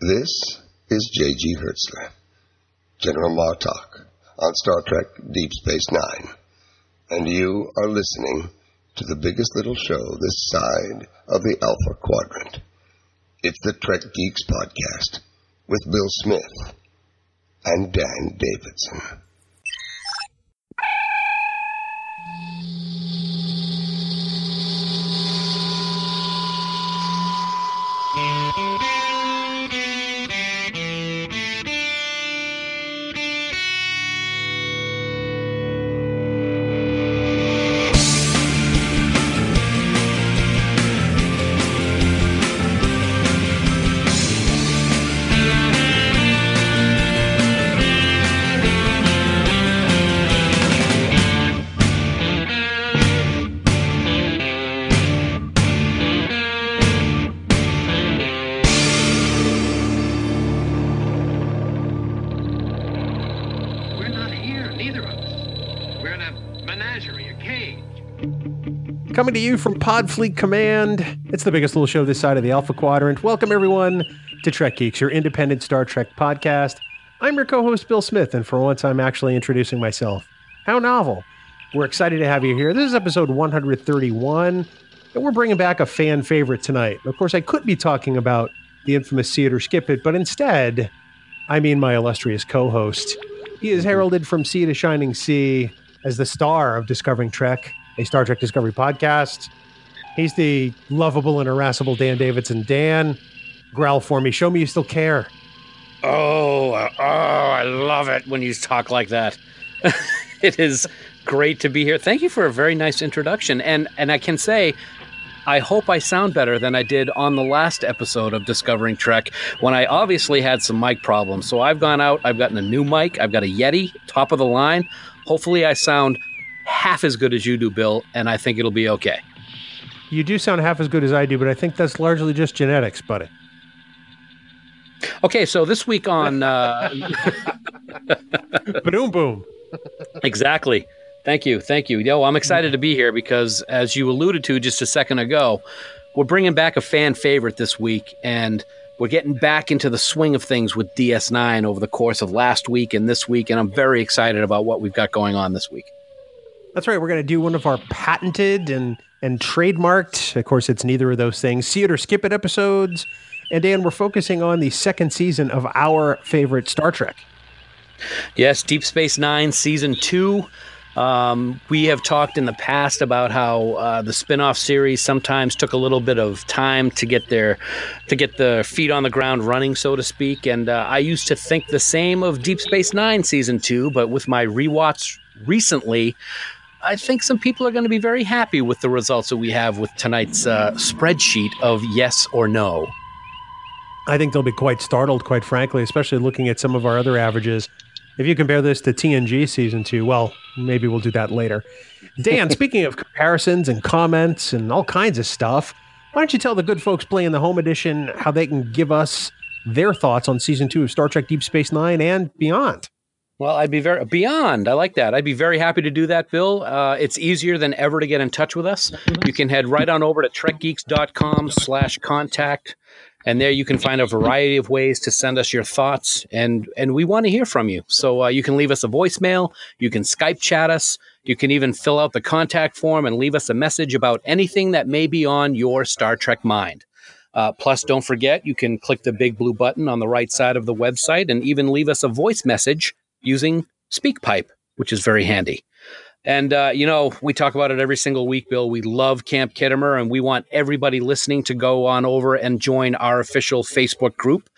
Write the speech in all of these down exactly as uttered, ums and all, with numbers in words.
This is J G. Hertzler, General Martok, on Star Trek Deep Space Nine, and you are listening to the biggest little show this side of the Alpha Quadrant. It's the Trek Geeks podcast with Bill Smith and Dan Davidson. Coming to you from Podfleet Command, it's the biggest little show this side of the Alpha Quadrant. Welcome, everyone, to Trek Geeks, your independent Star Trek podcast. I'm your co-host, Bill Smith, and for once, I'm actually introducing myself. How novel. We're excited to have you here. This is episode one thirty-one, and we're bringing back a fan favorite tonight. Of course, I could be talking about the infamous See It or Skip It, but instead, I mean my illustrious co-host. He is heralded from sea to shining sea as the star of Discovering Trek, a Star Trek Discovery podcast. He's the lovable and irascible Dan Davidson. Dan, growl for me. Show me you still care. Oh, oh, I love it when you talk like that. It is great to be here. Thank you for a very nice introduction. And and I can say, I hope I sound better than I did on the last episode of Discovering Trek, when I obviously had some mic problems. So I've gone out, I've gotten a new mic, I've got a Yeti, top of the line. Hopefully I sound half as good as you do, Bill, and I think it'll be okay. You do sound half as good as I do, but I think that's largely just genetics, buddy. Okay, so this week on... Uh... Boom, boom. Exactly. Thank you, thank you. Yo, I'm excited to be here because, as you alluded to just a second ago, we're bringing back a fan favorite this week, and we're getting back into the swing of things with D S nine over the course of last week and this week, and I'm very excited about what we've got going on this week. That's right. We're going to do one of our patented and, and trademarked, of course, it's neither of those things, See It or Skip It episodes. And Dan, we're focusing on the second season of our favorite Star Trek. Yes, Deep Space Nine, Season two. Um, we have talked in the past about how uh, the spinoff series sometimes took a little bit of time to get their to get the feet on the ground running, so to speak. And uh, I used to think the same of Deep Space Nine, Season two, but with my rewatch recently, I think some people are going to be very happy with the results that we have with tonight's uh, spreadsheet of yes or no. I think they'll be quite startled, quite frankly, especially looking at some of our other averages. If you compare this to T N G Season two, well, maybe we'll do that later. Dan, speaking of comparisons and comments and all kinds of stuff, why don't you tell the good folks playing the home edition how they can give us their thoughts on Season two of Star Trek Deep Space Nine and beyond? Well, I'd be very beyond. I like that. I'd be very happy to do that, Bill. Uh, it's easier than ever to get in touch with us. You can head right on over to trekgeeks.com slash contact. And there you can find a variety of ways to send us your thoughts. And, and we want to hear from you. So uh, you can leave us a voicemail. You can Skype chat us. You can even fill out the contact form and leave us a message about anything that may be on your Star Trek mind. Uh, plus, don't forget, you can click the big blue button on the right side of the website and even leave us a voice message using SpeakPipe, which is very handy. And, uh, you know, we talk about it every single week, Bill. We love Camp Khitomer, and we want everybody listening to go on over and join our official Facebook group.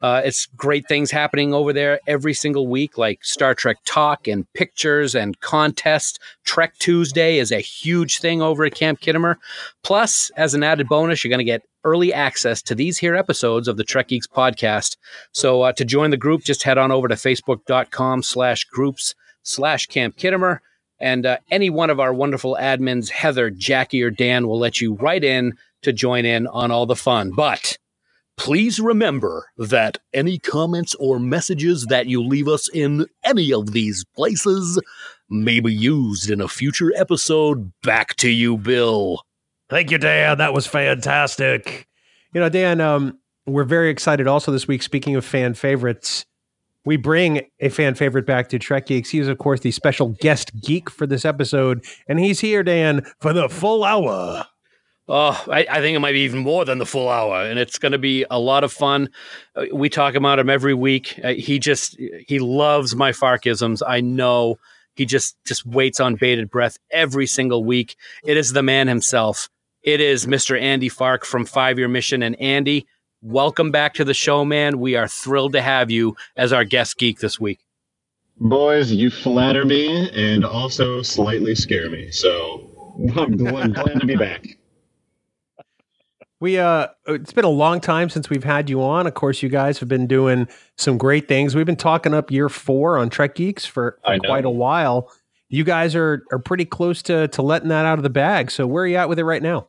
Uh, it's great things happening over there every single week, like Star Trek Talk and pictures and contests. Trek Tuesday is a huge thing over at Camp Khitomer. Plus, as an added bonus, you're going to get early access to these here episodes of the Trek Geeks podcast. So uh, to join the group, just head on over to facebook.com slash groups slash Camp Khitomer. And uh, any one of our wonderful admins, Heather, Jackie, or Dan, will let you right in to join in on all the fun. But please remember that any comments or messages that you leave us in any of these places may be used in a future episode. Back to you, Bill. Thank you, Dan. That was fantastic. You know, Dan, um, We're very excited also this week, speaking of fan favorites, we bring a fan favorite back to Trek Geeks. He is, of course, the special guest geek for this episode, and he's here, Dan, for the full hour. Oh, I, I think it might be even more than the full hour, and it's going to be a lot of fun. Uh, we talk about him every week. Uh, he just, he loves my Farkisms. I know he just, just waits on bated breath every single week. It is the man himself. It is Mister Andy Fark from Five-Year Mission. And Andy, welcome back to the show, man. We are thrilled to have you as our guest geek this week. Boys, you flatter me and also slightly scare me. So I'm glad, glad to be back. We uh, it's been a long time since we've had you on. Of course, you guys have been doing some great things. We've been talking up year four on Trek Geeks for, for quite a while. You guys are are pretty close to to letting that out of the bag. So where are you at with it right now?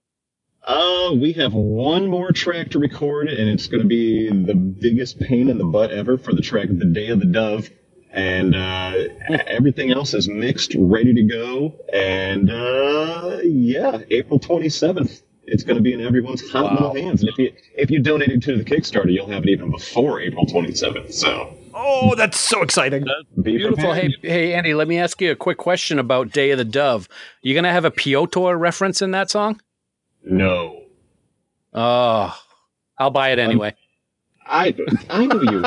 Uh, we have one more track to record, and it's going to be the biggest pain in the butt ever for the track, The Day of the Dove. And uh, everything else is mixed, ready to go. And uh, yeah, April twenty-seventh. It's going to be in everyone's hot little wow. hands. And if you if you donate it to the Kickstarter, you'll have it even before April twenty-seventh. So, oh, that's so exciting! That's beautiful. Hey, hey, Andy, let me ask you a quick question about Day of the Dove. Are you going to have a Piotr reference in that song? No. Oh, I'll buy it anyway. Um, I I knew you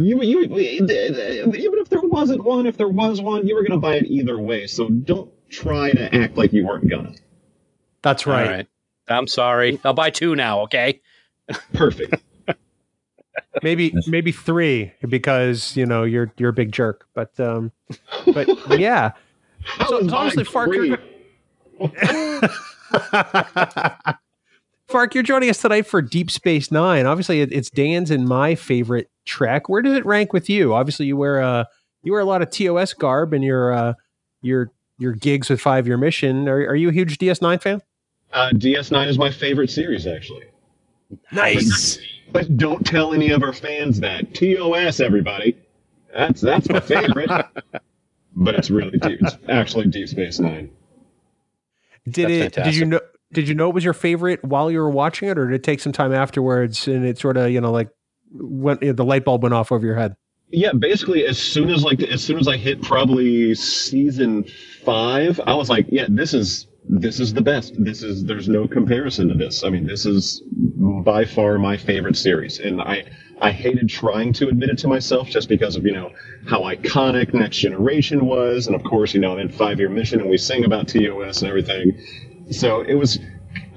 would. You, you, even if there wasn't one, if there was one, you were going to buy it either way. So don't try to act like you weren't going to. That's right. right. I'm sorry. I'll buy two now, okay? Perfect. maybe maybe three, because, you know, you're you're a big jerk, but um but yeah. So honestly, Fark, Fark, you're joining us tonight for Deep Space Nine. Obviously, it, it's Dan's and my favorite Trek. Where does it rank with you? Obviously, you wear uh you wear a lot of T O S garb and your uh your your gigs with Five-Year Mission. Are are you a huge D S nine fan? Uh, D S nine is my favorite series, actually. Nice. But, but don't tell any of our fans that. T O S, everybody. That's that's my favorite. But it's really deep. It's actually Deep Space Nine. Did that's it? Fantastic. Did you know? Did you know it was your favorite while you were watching it, or did it take some time afterwards and it sort of, you know, like went, the light bulb went off over your head? Yeah, basically, as soon as like as soon as I hit probably season five, I was like, yeah, this is. This is the best. This is there's no comparison to this. I mean, this is by far my favorite series, and I I hated trying to admit it to myself just because of, you know, how iconic Next Generation was, and of course, you know, in Five-Year Mission, and we sing about T O S and everything. So it was,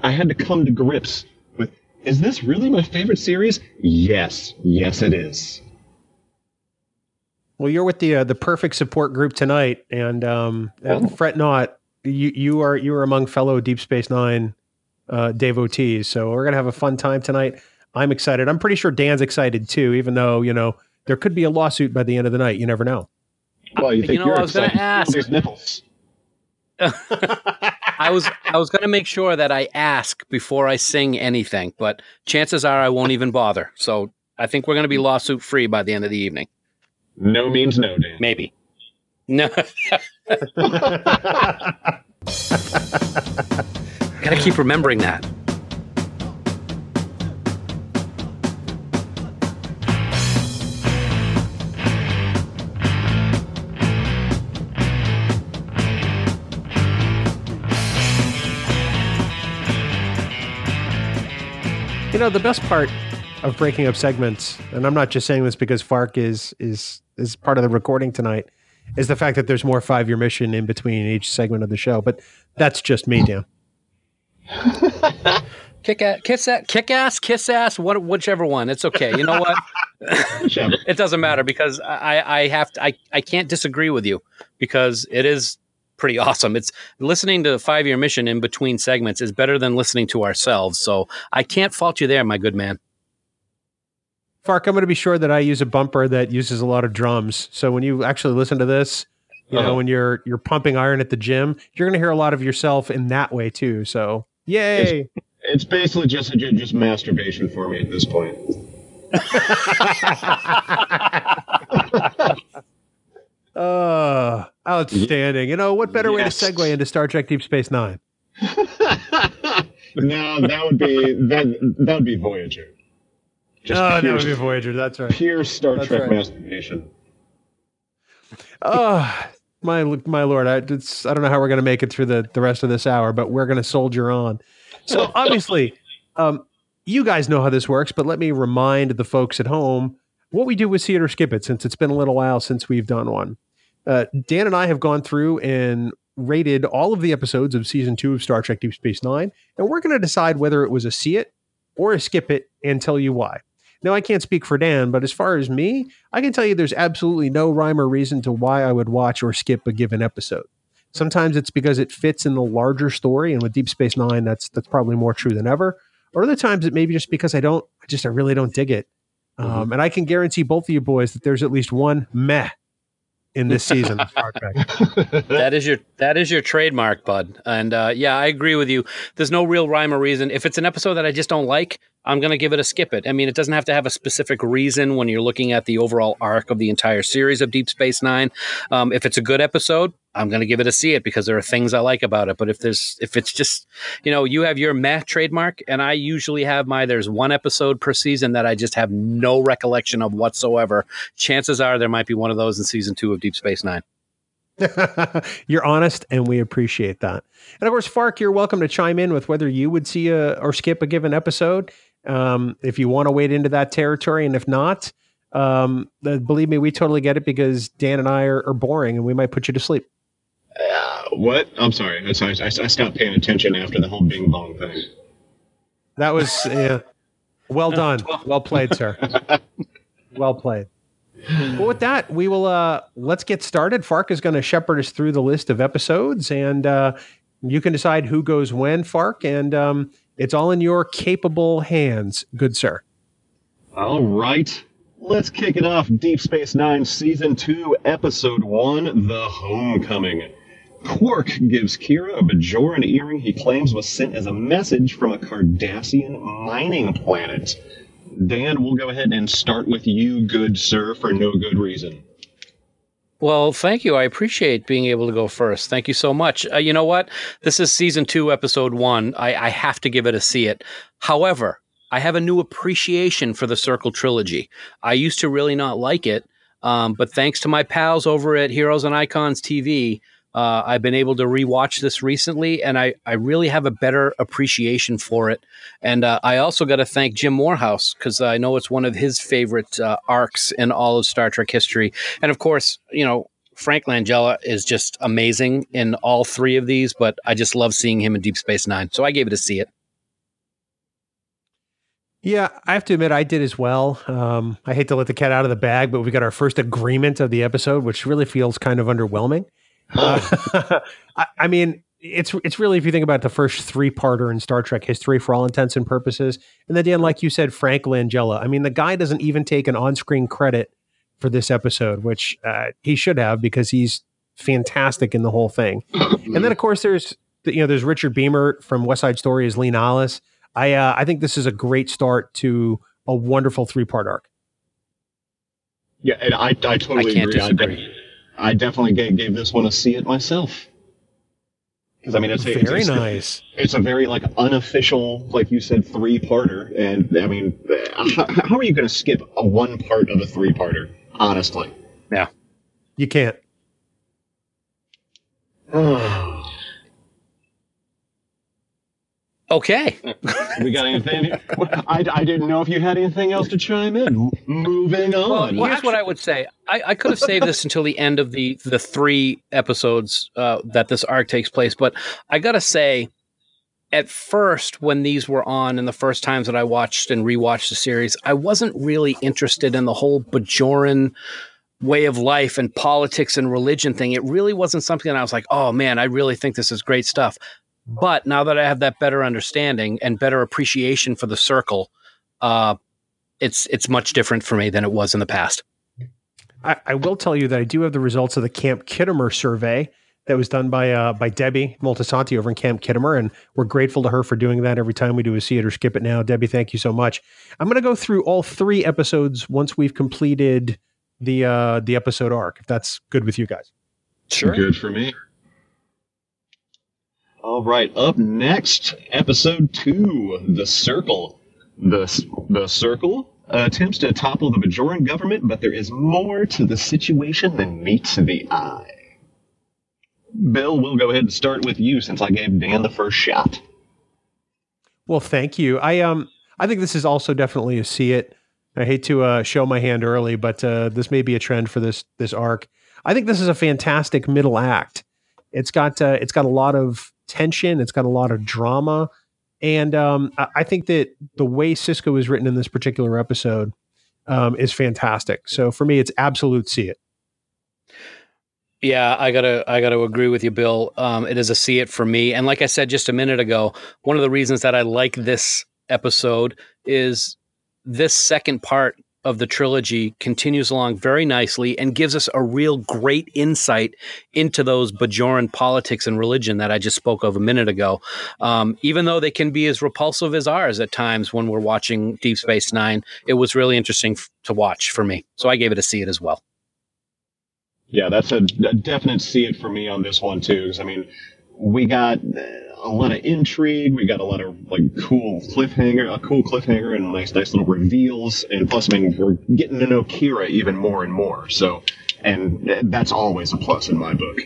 I had to come to grips with, is this really my favorite series? Yes, yes, it is. Well, you're with the uh, the perfect support group tonight, and um, oh. fret not. You you are you are among fellow Deep Space Nine uh, devotees, so we're gonna have a fun time tonight. I'm excited. I'm pretty sure Dan's excited too, even though, you know, there could be a lawsuit by the end of the night. You never know. Well, you think you know, you're I was excited. Gonna ask. There's nipples. I was I was gonna make sure that I ask before I sing anything, but chances are I won't even bother. So I think we're gonna be lawsuit free by the end of the evening. No means no, Dan. Maybe. No. Gotta keep remembering that. You know, the best part of breaking up segments, and I'm not just saying this because Fark is is is part of the recording tonight, is the fact that there's more Five-Year Mission in between each segment of the show. But that's just me, Dan. Kick ass, kiss ass, kick ass, kiss ass, what, whichever one. It's okay. You know what? It doesn't matter because I, I have to, I, I can't disagree with you because it is pretty awesome. It's listening to the Five-Year Mission in between segments is better than listening to ourselves. So I can't fault you there, my good man. Fark, I'm going to be sure that I use a bumper that uses a lot of drums. So when you actually listen to this, you uh-huh. know, when you're you're pumping iron at the gym, you're going to hear a lot of yourself in that way too. So yay! It's, it's basically just just masturbation for me at this point. uh, outstanding. You know, what better yes. way to segue into Star Trek Deep Space Nine? No, that would be that. That would be Voyager. Just oh, that would be Voyager. That's right. Pure Star That's Trek right. masturbation. Oh, my my lord! I it's, I don't know how we're going to make it through the, the rest of this hour, but we're going to soldier on. So obviously, um, you guys know how this works, but let me remind the folks at home what we do with See It or Skip It, since it's been a little while since we've done one. Uh, Dan and I have gone through and rated all of the episodes of season two of Star Trek Deep Space Nine, and we're going to decide whether it was a see it or a skip it and tell you why. Now, I can't speak for Dan, but as far as me, I can tell you there's absolutely no rhyme or reason to why I would watch or skip a given episode. Sometimes it's because it fits in the larger story, and with Deep Space Nine, that's that's probably more true than ever. Or other times it may be just because I don't, I just I really don't dig it. Um, mm-hmm. And I can guarantee both of you boys that there's at least one meh in this season of Star Trek. That is your that is your trademark, bud. And uh, yeah, I agree with you. There's no real rhyme or reason. If it's an episode that I just don't like, I'm going to give it a skip it. I mean, it doesn't have to have a specific reason when you're looking at the overall arc of the entire series of Deep Space Nine. Um, if it's a good episode, I'm going to give it a see it because there are things I like about it. But if there's if it's just, you know, you have your meh trademark, and I usually have my there's one episode per season that I just have no recollection of whatsoever. Chances are there might be one of those in season two of Deep Space Nine. You're honest, and we appreciate that. And of course, Fark, you're welcome to chime in with whether you would see a, or skip a given episode. Um, if you want to wade into that territory, and if not, um, uh, believe me, we totally get it because Dan and I are, are boring and we might put you to sleep. Uh, what? I'm sorry. I, I, I stopped paying attention after the whole bing bong thing. That was, uh, well done. Well played, sir. Well played. Well, with that, we will, uh, let's get started. Fark is going to shepherd us through the list of episodes, and, uh, you can decide who goes when, Fark, and, um, it's all in your capable hands, good sir. All right. Let's kick it off. Deep Space Nine, Season two, Episode one, The Homecoming. Quark gives Kira a Bajoran earring he claims was sent as a message from a Cardassian mining planet. Dan, we'll go ahead and start with you, good sir, for no good reason. Well, thank you. I appreciate being able to go first. Thank you so much. Uh, you know what? This is season two, episode one. I, I have to give it a see it. However, I have a new appreciation for the Circle Trilogy. I used to really not like it, um, but thanks to my pals over at Heroes and Icons T V, uh, I've been able to rewatch this recently, and I, I really have a better appreciation for it. And uh, I also got to thank Jim Morehouse, because I know it's one of his favorite uh, arcs in all of Star Trek history. And of course, you know, Frank Langella is just amazing in all three of these, but I just love seeing him in Deep Space Nine. So I gave it a see it. Yeah, I have to admit I did as well. Um, I hate to let the cat out of the bag, but we got our first agreement of the episode, which really feels kind of underwhelming. Uh, I, I mean, it's it's really, if you think about it, the first three-parter in Star Trek history for all intents and purposes. And then, Dan, like you said, Frank Langella. I mean, the guy doesn't even take an on-screen credit for this episode, which uh, he should have because he's fantastic in the whole thing. And then, of course, there's you know there's Richard Beamer from West Side Story as Lee Nollis. I uh, I think this is a great start to a wonderful three-part arc. Yeah, and I I totally I can't agree. Disagree. I definitely gave, gave this one a see it myself. Because I mean, it's very it's, it's, nice. It's a very like unofficial, like you said, three-parter. And I mean, how, how are you going to skip a one part of a three-parter? Honestly, yeah, you can't. Okay, we got anything? I, I didn't know if you had anything else to chime in. Moving on. Well, well here's what I would say. I, I could have saved this until the end of the the three episodes uh, that this arc takes place, but I gotta say, at first, when these were on and the first times that I watched and rewatched the series, I wasn't really interested in the whole Bajoran way of life and politics and religion thing. It really wasn't something that I was like, oh man, I really think this is great stuff. But now that I have that better understanding and better appreciation for the circle, uh, it's it's much different for me than it was in the past. I, I will tell you that I do have the results of the Camp Khitomer survey that was done by uh, by Debbie Moltisanti over in Camp Khitomer, and we're grateful to her for doing that every time we do a see it or skip it now. Debbie, thank you so much. I'm going to go through all three episodes once we've completed the uh, the episode arc, if that's good with you guys. Sure. Good for me. All right, up next, episode two, The Circle. The, the Circle uh, attempts to topple the Bajoran government, but there is more to the situation than meets the eye. Bill, we'll go ahead and start with you since I gave Dan the first shot. Well, thank you. I um, I think this is also definitely a see it. I hate to uh, show my hand early, but uh, this may be a trend for this this arc. I think this is a fantastic middle act. It's got uh, it's got a lot of tension. It's got a lot of drama, and um, I, I think that the way Sisko is written in this particular episode um, is fantastic. So for me, it's absolute see it. Yeah, I gotta, I gotta agree with you, Bill. Um, it is a see it for me. And like I said just a minute ago, one of the reasons that I like this episode is this second part of the trilogy continues along very nicely and gives us a real great insight into those Bajoran politics and religion that I just spoke of a minute ago. Um, even though they can be as repulsive as ours at times when we're watching Deep Space Nine, it was really interesting f- to watch for me. So I gave it a see it as well. Yeah, that's a, a definite see it for me on this one, too. Because, I mean, we got a lot of intrigue. We got a lot of, like, cool cliffhanger, a cool cliffhanger and nice, nice little reveals. And plus, I mean, we're getting to know Kira even more and more. So, and that's always a plus in my book.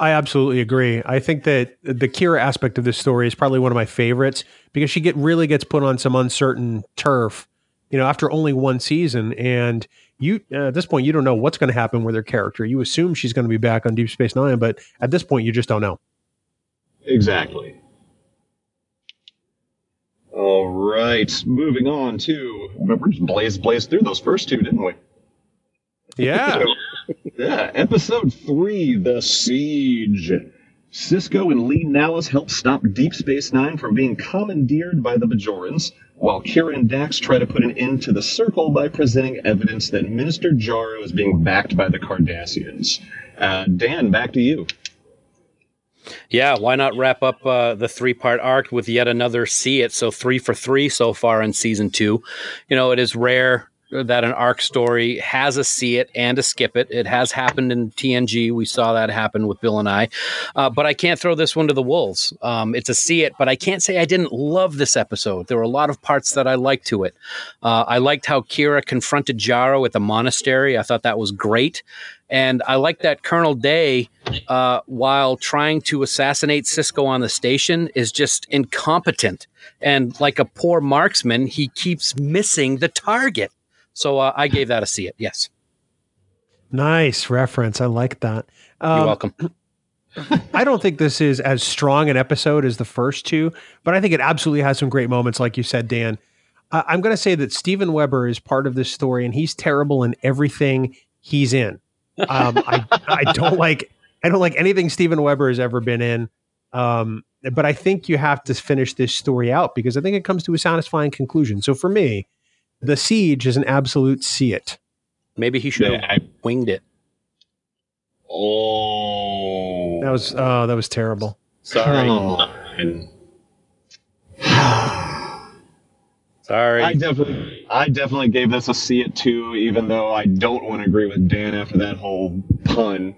I absolutely agree. I think that the Kira aspect of this story is probably one of my favorites because she get really gets put on some uncertain turf, you know, after only one season. And You uh, at this point, you don't know what's going to happen with her character. You assume she's going to be back on Deep Space Nine, but at this point, you just don't know. Exactly. All right, moving on to remember, just blaze blaze through those first two, didn't we? Yeah. Yeah. Episode three, The Siege. Sisko and Lee Nallis help stop Deep Space Nine from being commandeered by the Bajorans, while Kira and Dax try to put an end to the circle by presenting evidence that Minister Jaro is being backed by the Cardassians. Uh, Dan, back to you. Yeah, why not wrap up uh, the three-part arc with yet another see it? So three for three so far in season two. You know, it is rare that an arc story has a see it and a skip it. It has happened in T N G. We saw that happen with Bill and I. Uh, but I can't throw this one to the wolves. Um, it's a see it, but I can't say I didn't love this episode. There were a lot of parts that I liked to it. Uh, I liked how Kira confronted Jaro at the monastery. I thought that was great. And I like that Colonel Day, uh, while trying to assassinate Sisko on the station, is just incompetent. And like a poor marksman, he keeps missing the target. So uh, I gave that a see it, yes. Nice reference. I like that. Um, You're welcome. I don't think this is as strong an episode as the first two, but I think it absolutely has some great moments, like you said, Dan. Uh, I'm going to say that Steven Weber is part of this story, and he's terrible in everything he's in. Um, I, I don't like I don't like anything Steven Weber has ever been in, um, but I think you have to finish this story out because I think it comes to a satisfying conclusion. So for me, The Siege is an absolute see it. Maybe he should have yeah, winged it. Oh, that was oh, that was terrible. Sorry, oh. Sorry. I definitely, I definitely gave this a see it too. Even though I don't want to agree with Dan after that whole pun,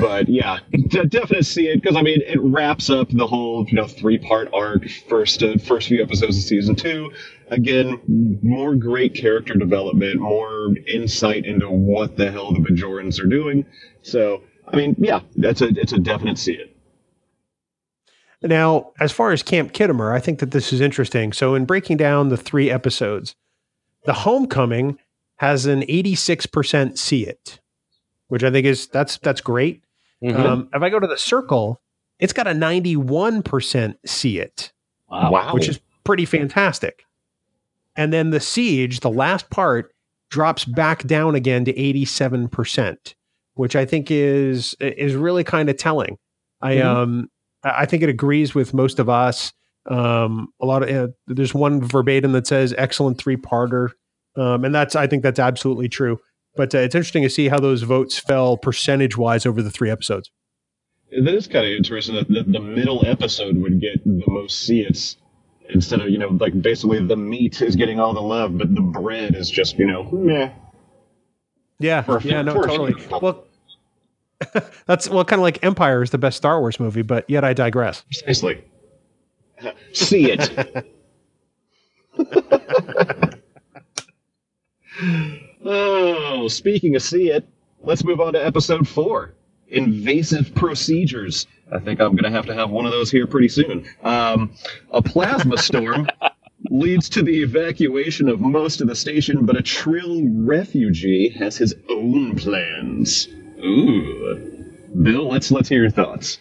but yeah, definitely see it because I mean it wraps up the whole you know three part arc first uh, first few episodes of season two. Again, more great character development, more insight into what the hell the Bajorans are doing. So, I mean, yeah, that's a it's a definite see it. Now, as far as Camp Khitomer, I think that this is interesting. So in breaking down the three episodes, The Homecoming has an eighty-six percent see it, which I think is that's that's great. Mm-hmm. Um, if I go to The Circle, it's got a ninety-one percent see it, wow, which is pretty fantastic. And then The Siege, the last part, drops back down again to eighty-seven percent, which I think is is really kind of telling. I mm-hmm. um I think it agrees with most of us. Um, a lot of uh, there's one verbatim that says excellent three-parter, um, and that's I think that's absolutely true. But uh, it's interesting to see how those votes fell percentage-wise over the three episodes. That is kind of interesting that the, the middle episode would get the most see it's. Instead of, you know, like basically the meat is getting all the love, but the bread is just, you know, meh. Yeah. Yeah, no, totally. Well, That's, well, kind of like Empire is the best Star Wars movie, but yet I digress. Precisely. See it. Oh, speaking of see it, let's move on to episode four, Invasive Procedures. I think I'm going to have to have one of those here pretty soon. Um, a plasma storm leads to the evacuation of most of the station, but a Trill refugee has his own plans. Ooh. Bill, let's let's hear your thoughts.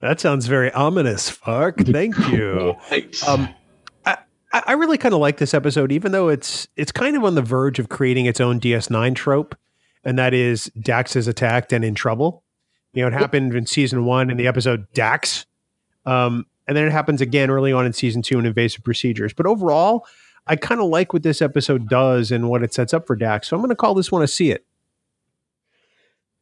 That sounds very ominous, Fark. Thank you. Right. Um, I, I really kind of like this episode, even though it's it's kind of on the verge of creating its own D S nine trope, and that is Dax is attacked and in trouble. You know, it happened in season one in the episode Dax, um, and then it happens again early on in season two in Invasive Procedures. But overall, I kind of like what this episode does and what it sets up for Dax, so I'm going to call this one a see it.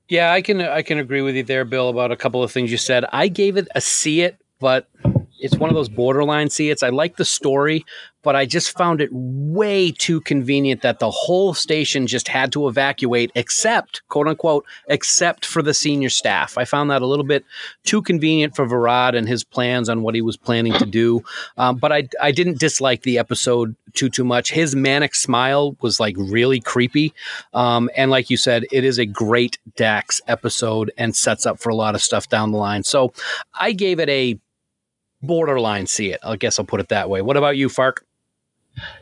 Yeah, I can I can agree with you there, Bill, about a couple of things you said. I gave it a see it, but it's one of those borderline see it's. I like the story, but I just found it way too convenient that the whole station just had to evacuate except, quote unquote, except for the senior staff. I found that a little bit too convenient for Varad and his plans on what he was planning to do. Um, but I I didn't dislike the episode too, too much. His manic smile was like really creepy. Um, and like you said, it is a great Dax episode and sets up for a lot of stuff down the line. So I gave it a borderline see it. I guess I'll put it that way. What about you, Fark?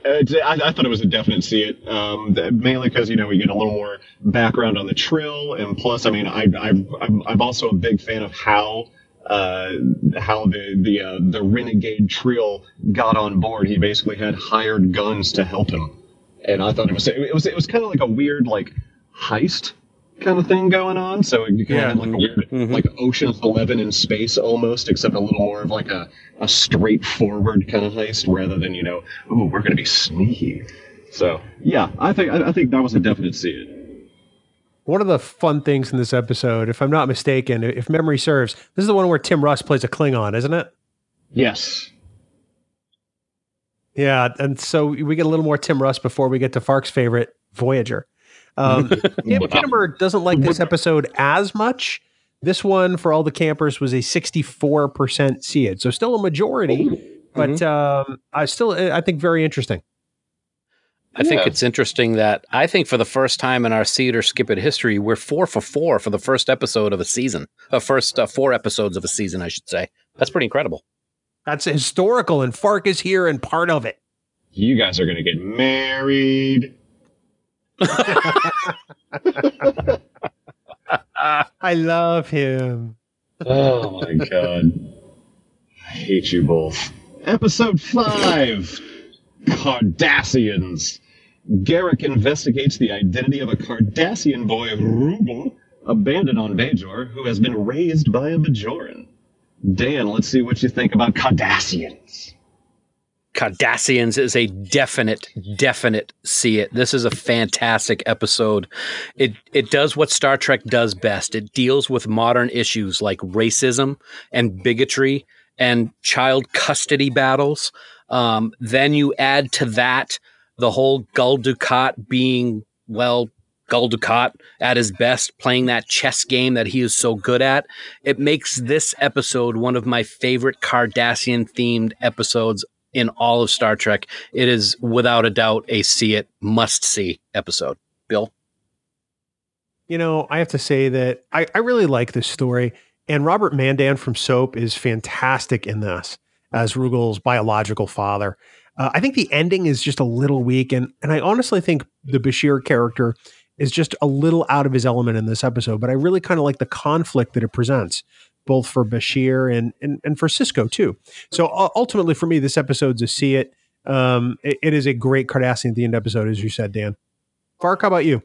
Uh, I, I thought it was a definite see it, um, mainly because, you know, we get a little more background on the Trill. And plus, I mean, I, I, I'm, I'm also a big fan of how uh, how the the, uh, the renegade Trill got on board. He basically had hired guns to help him. And I thought it was it was, it was kind of like a weird, like, heist kind of thing going on, so you kind yeah. of had like a weird, mm-hmm. like Ocean's Eleven in space almost, except a little more of like a, a straightforward kind of heist rather than, you know, ooh, we're going to be sneaky. So yeah, I think I, I think that was a definite see it. One of the fun things in this episode, if I'm not mistaken, if memory serves, this is the one where Tim Russ plays a Klingon, isn't it? Yes. Yeah, and so we get a little more Tim Russ before we get to Fark's favorite, Voyager. Um, Camp Khitomer doesn't like this episode as much. This one for all the campers was a sixty-four percent see it. So still a majority, but mm-hmm. um, I still, I think very interesting. I yeah. think it's interesting that I think for the first time in our see it or skip it history, we're four for four for the first episode of a season, the first uh, four episodes of a season, I should say. That's pretty incredible. That's historical. And Fark is here and part of it. You guys are going to get married. I love him. Oh my god, I hate you both. Episode five, Cardassians. Garrick investigates the identity of a Cardassian boy, Rubel, abandoned on Bajor, who has been raised by a Bajoran. Dan, let's see what you think about Cardassians. Cardassians is a definite, definite see it. This is a fantastic episode. It it does what Star Trek does best. It deals with modern issues like racism and bigotry and child custody battles. Um, then you add to that the whole Gul Dukat being, well, Gul Dukat at his best, playing that chess game that he is so good at. It makes this episode one of my favorite Cardassian-themed episodes in all of Star Trek. It is without a doubt a see it, must see episode. Bill? You know, I have to say that I, I really like this story, and Robert Mandan from Soap is fantastic in this as Rugel's biological father. Uh, I think the ending is just a little weak, and, and I honestly think the Bashir character is just a little out of his element in this episode, but I really kind of like the conflict that it presents, both for Bashir and, and, and for Sisko too. So uh, ultimately for me, this episode's a see it. Um, it, it is a great Cardassian themed episode, as you said, Dan. Fark, how about you?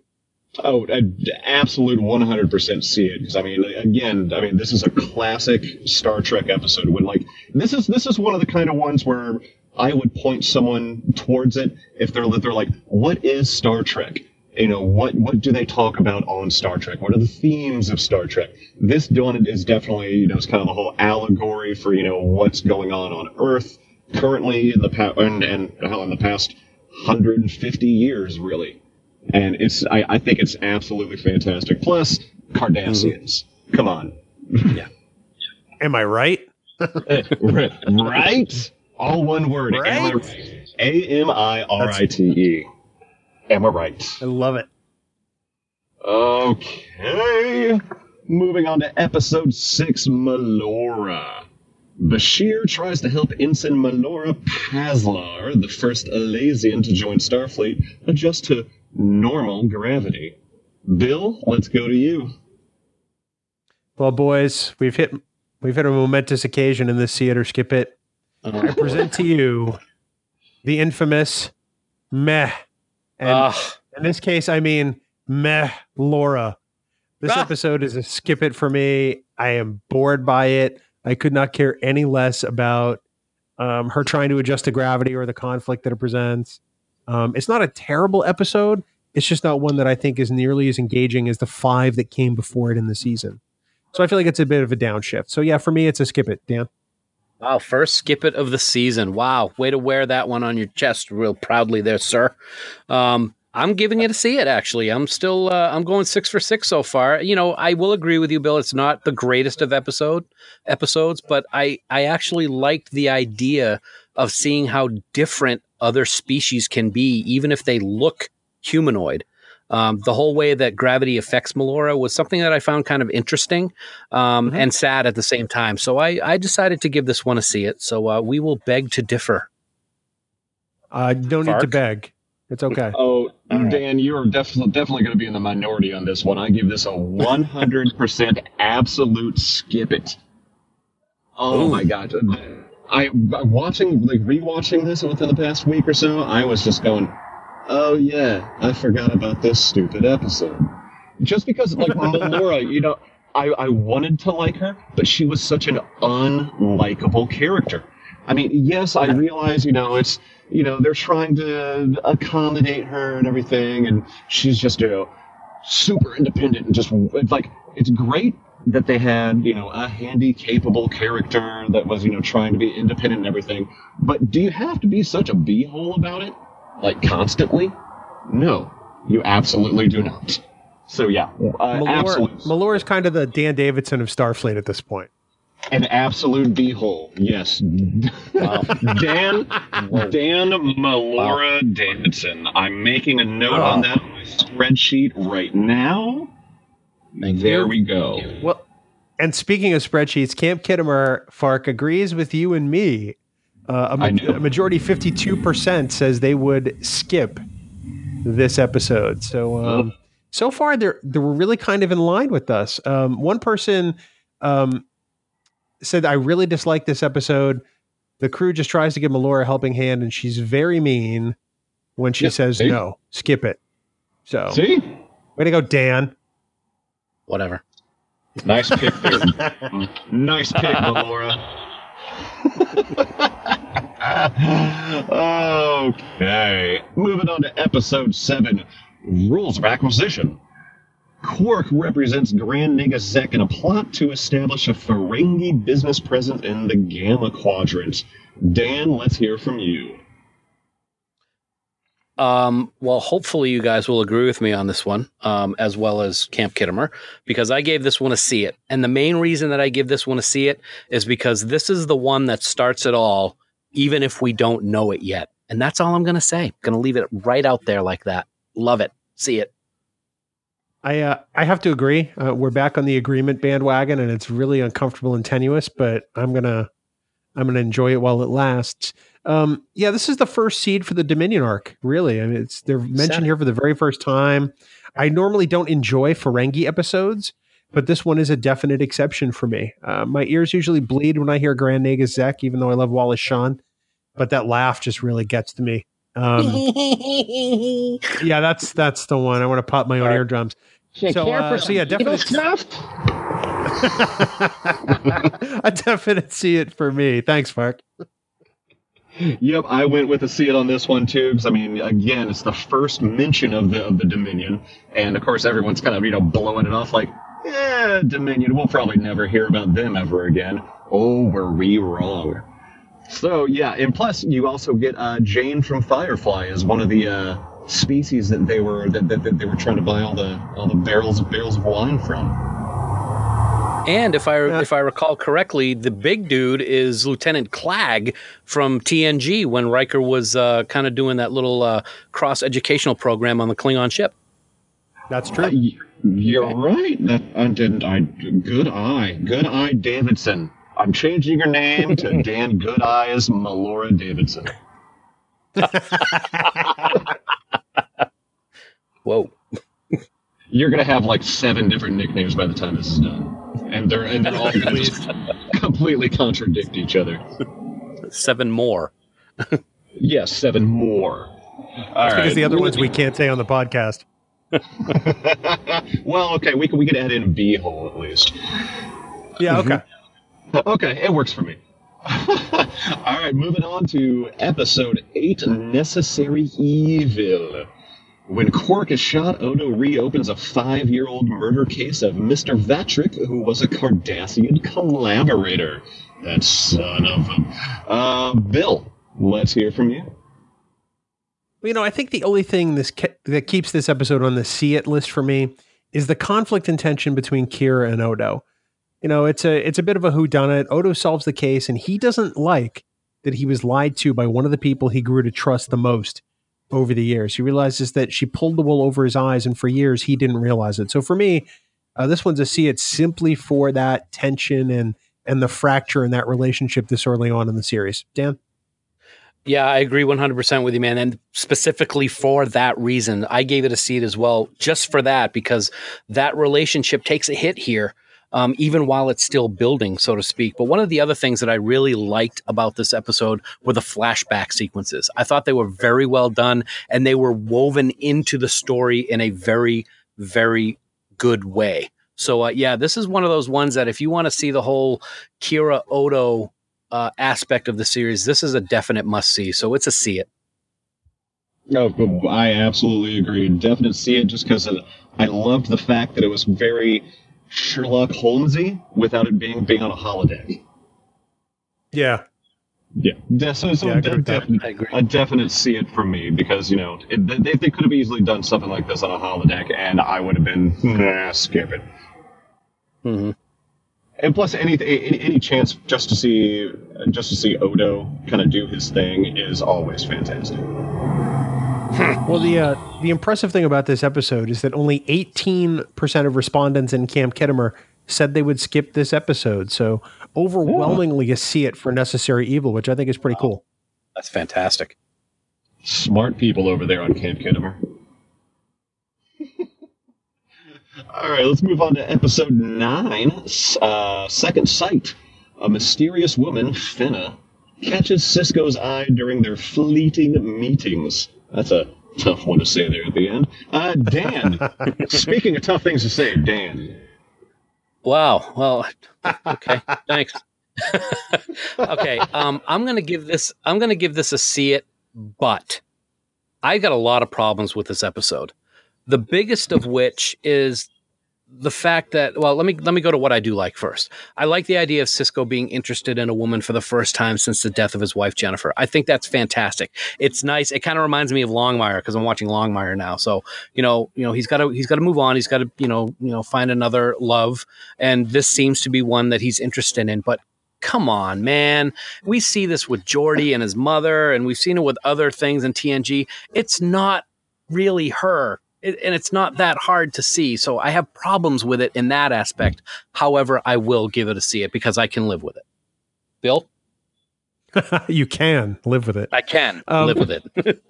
Oh, an absolute one hundred percent see it. Because I mean, again, I mean, this is a classic Star Trek episode when like, this is, this is one of the kind of ones where I would point someone towards it if they're, they're like, what is Star Trek? You know, what, what do they talk about on Star Trek? What are the themes of Star Trek? This one is definitely, you know, it's kind of the whole allegory for, you know, what's going on on Earth currently in the past, and, and hell, in the past one hundred fifty years, really. And it's, I, I think it's absolutely fantastic. Plus, Cardassians. Mm-hmm. Come on. Yeah. Am I right? Right? All one word. Right? A M I R I T E. Am I right? I love it. Okay. Moving on to episode six, Melora. Bashir tries to help Ensign Melora Pazlar, the first Alazian to join Starfleet, adjust to normal gravity. Bill, let's go to you. Well, boys, we've hit we've hit a momentous occasion in this theater, skip it. Uh, I present to you the infamous Meh. And uh, in this case, I mean Meh Laura. This ah. episode is a skip it for me. I am bored by it. I could not care any less about um, her trying to adjust to gravity or the conflict that it presents. Um, it's not a terrible episode. It's just not one that I think is nearly as engaging as the five that came before it in the season. So I feel like it's a bit of a downshift. So yeah, for me, it's a skip it, Dan. Wow, first skip it of the season. Wow, way to wear that one on your chest real proudly there, sir. Um, I'm giving you to see it, actually. I'm still, uh, I'm going six for six so far. You know, I will agree with you, Bill. It's not the greatest of episode episodes, but I, I actually liked the idea of seeing how different other species can be, even if they look humanoid. Um, the whole way that gravity affects Melora was something that I found kind of interesting um, mm-hmm. and sad at the same time. So I, I decided to give this one a see it. So uh, we will beg to differ. I uh, don't Fark. need to beg. It's okay. Oh, right. Dan, you're def- definitely going to be in the minority on this one. I give this a one hundred percent absolute skip it. Oh, Ooh. my God. I watching, like rewatching this within the past week or so, I was just going, oh, yeah, I forgot about this stupid episode. Just because, like, Melora, you know, I, I wanted to like her, but she was such an unlikable character. I mean, yes, I realize, you know, it's, you know, they're trying to accommodate her and everything, and she's just, you know, super independent and just, it's like, it's great that they had, you know, a handy, capable character that was, you know, trying to be independent and everything, but do you have to be such a b-hole about it? Like, constantly? No, you absolutely do not. So, yeah, yeah. Uh, Melora, absolutely. Melora is kind of the Dan Davidson of Starfleet at this point. An absolute b-hole, yes. Wow. Dan, Dan Melora wow. Davidson. I'm making a note wow. on that on my spreadsheet right now. Thank there you. we go. Well, and speaking of spreadsheets, Camp Khitomer, Fark agrees with you and me. Uh, a, ma- a majority, fifty-two percent, says they would skip this episode. So, um, oh. so far, they're they were really kind of in line with us. Um, one person. Um, Said, I really dislike this episode. The crew just tries to give Melora a helping hand, and she's very mean when she yeah, says see? no. Skip it. So, see? Way to go, Dan. Whatever. Nice pick there. Nice pick, Melora. Okay. Moving on to episode seven, Rules of Acquisition. Quark represents Grand Nagus Zek in a plot to establish a Ferengi business presence in the Gamma Quadrant. Dan, let's hear from you. Um, well, hopefully you guys will agree with me on this one, um, as well as Camp Khitomer, because I gave this one a see it. And the main reason that I give this one a see it is because this is the one that starts it all, even if we don't know it yet. And that's all I'm going to say. Going to leave it right out there like that. Love it. See it. I uh, I have to agree. Uh, we're back on the agreement bandwagon, and it's really uncomfortable and tenuous. But I'm gonna I'm gonna enjoy it while it lasts. Um, yeah, this is the first seed for the Dominion arc, really. I mean, it's they're mentioned here for the very first time. I normally don't enjoy Ferengi episodes, but this one is a definite exception for me. Uh, my ears usually bleed when I hear Grand Nagus Zek, even though I love Wallace Shawn. But that laugh just really gets to me. Um, yeah, that's that's the one. I want to pop my own right. eardrums. So, uh, so yeah, definitely a definite see it for me. Thanks, Mark. Yep, I went with a see it on this one too. Because I mean, again, it's the first mention of the of the Dominion, and of course, everyone's kind of you know blowing it off like, yeah, Dominion. We'll probably never hear about them ever again. Oh, were we wrong? So yeah, and plus you also get uh, Jane from Firefly as one of the. Uh, species that they were that, that, that they were trying to buy all the all the barrels barrels of wine from. And if I yeah. if I recall correctly, the big dude is Lieutenant Clagg from T N G when Riker was uh, kind of doing that little uh, cross-educational program on the Klingon ship. That's true. Uh, you're okay. right. That I didn't. I good eye, good eye, Davidson. I'm changing your name to Dan Goodeye's Melora Davidson. Whoa. You're gonna have like seven different nicknames by the time this is done, and they're and they're all gonna just completely contradict each other. Seven more. Yes, seven more. All That's right. Because the other ones we can't say on the podcast. Well, okay, we can we can add in a B hole at least. Yeah. Okay. Okay, it works for me. All right, moving on to episode eight, Necessary Evil. When Quark is shot, Odo reopens a five-year-old murder case of Mister Vatrick, who was a Cardassian collaborator. That son of a... Uh, Bill, let's hear from you. Well, you know, I think the only thing this ke- that keeps this episode on the see it list for me is the conflict and tension between Kira and Odo. You know, it's a it's a bit of a whodunit. Odo solves the case, and he doesn't like that he was lied to by one of the people he grew to trust the most over the years. He realizes that she pulled the wool over his eyes, and for years he didn't realize it. So for me, uh, this one's a see it simply for that tension and and the fracture in that relationship this early on in the series. Dan? Yeah, I agree one hundred percent with you, man. And specifically for that reason, I gave it a see it as well, just for that, because that relationship takes a hit here. Um, even while it's still building, so to speak. But one of the other things that I really liked about this episode were the flashback sequences. I thought they were very well done, and they were woven into the story in a very, very good way. So, uh, yeah, this is one of those ones that if you want to see the whole Kira Odo uh, aspect of the series, this is a definite must-see. So it's a see it. No, oh, I absolutely agree. Definite see it just because I loved the fact that it was very... Sherlock Holmesy without it being being on a holodeck. Yeah, yeah. So, so yeah, a, de- definite, a definite see it for me because you know it, they they could have easily done something like this on a holodeck, and I would have been nah, skip it. Mm-hmm. And plus, any, any any chance just to see just to see Odo kind of do his thing is always fantastic. Well, the uh, the impressive thing about this episode is that only eighteen percent of respondents in Camp Khitomer said they would skip this episode. So overwhelmingly, a see it for Necessary Evil, which I think is pretty wow. cool. That's fantastic. Smart people over there on Camp Khitomer. All right, let's move on to episode nine, uh, Second Sight. A mysterious woman, Fenna, catches Sisko's eye during their fleeting meetings. That's a tough one to say there at the end. Uh, Dan, speaking of tough things to say, Dan. Wow. Well, okay. Thanks. Okay. Um, I'm going to give this, I'm going to give this a see it, but I got a lot of problems with this episode. The biggest of which is the fact that, well, let me, let me go to what I do like first. I like the idea of Sisko being interested in a woman for the first time since the death of his wife, Jennifer. I think that's fantastic. It's nice. It kind of reminds me of Longmire because I'm watching Longmire now. So, you know, you know, he's got to, he's got to move on. He's got to, you know, you know, find another love. And this seems to be one that he's interested in, but come on, man. We see this with Geordi and his mother, and we've seen it with other things in T N G. It's not really her. And it's not that hard to see. So I have problems with it in that aspect. However, I will give it a see it because I can live with it. Bill? You can live with it. I can um, live with it.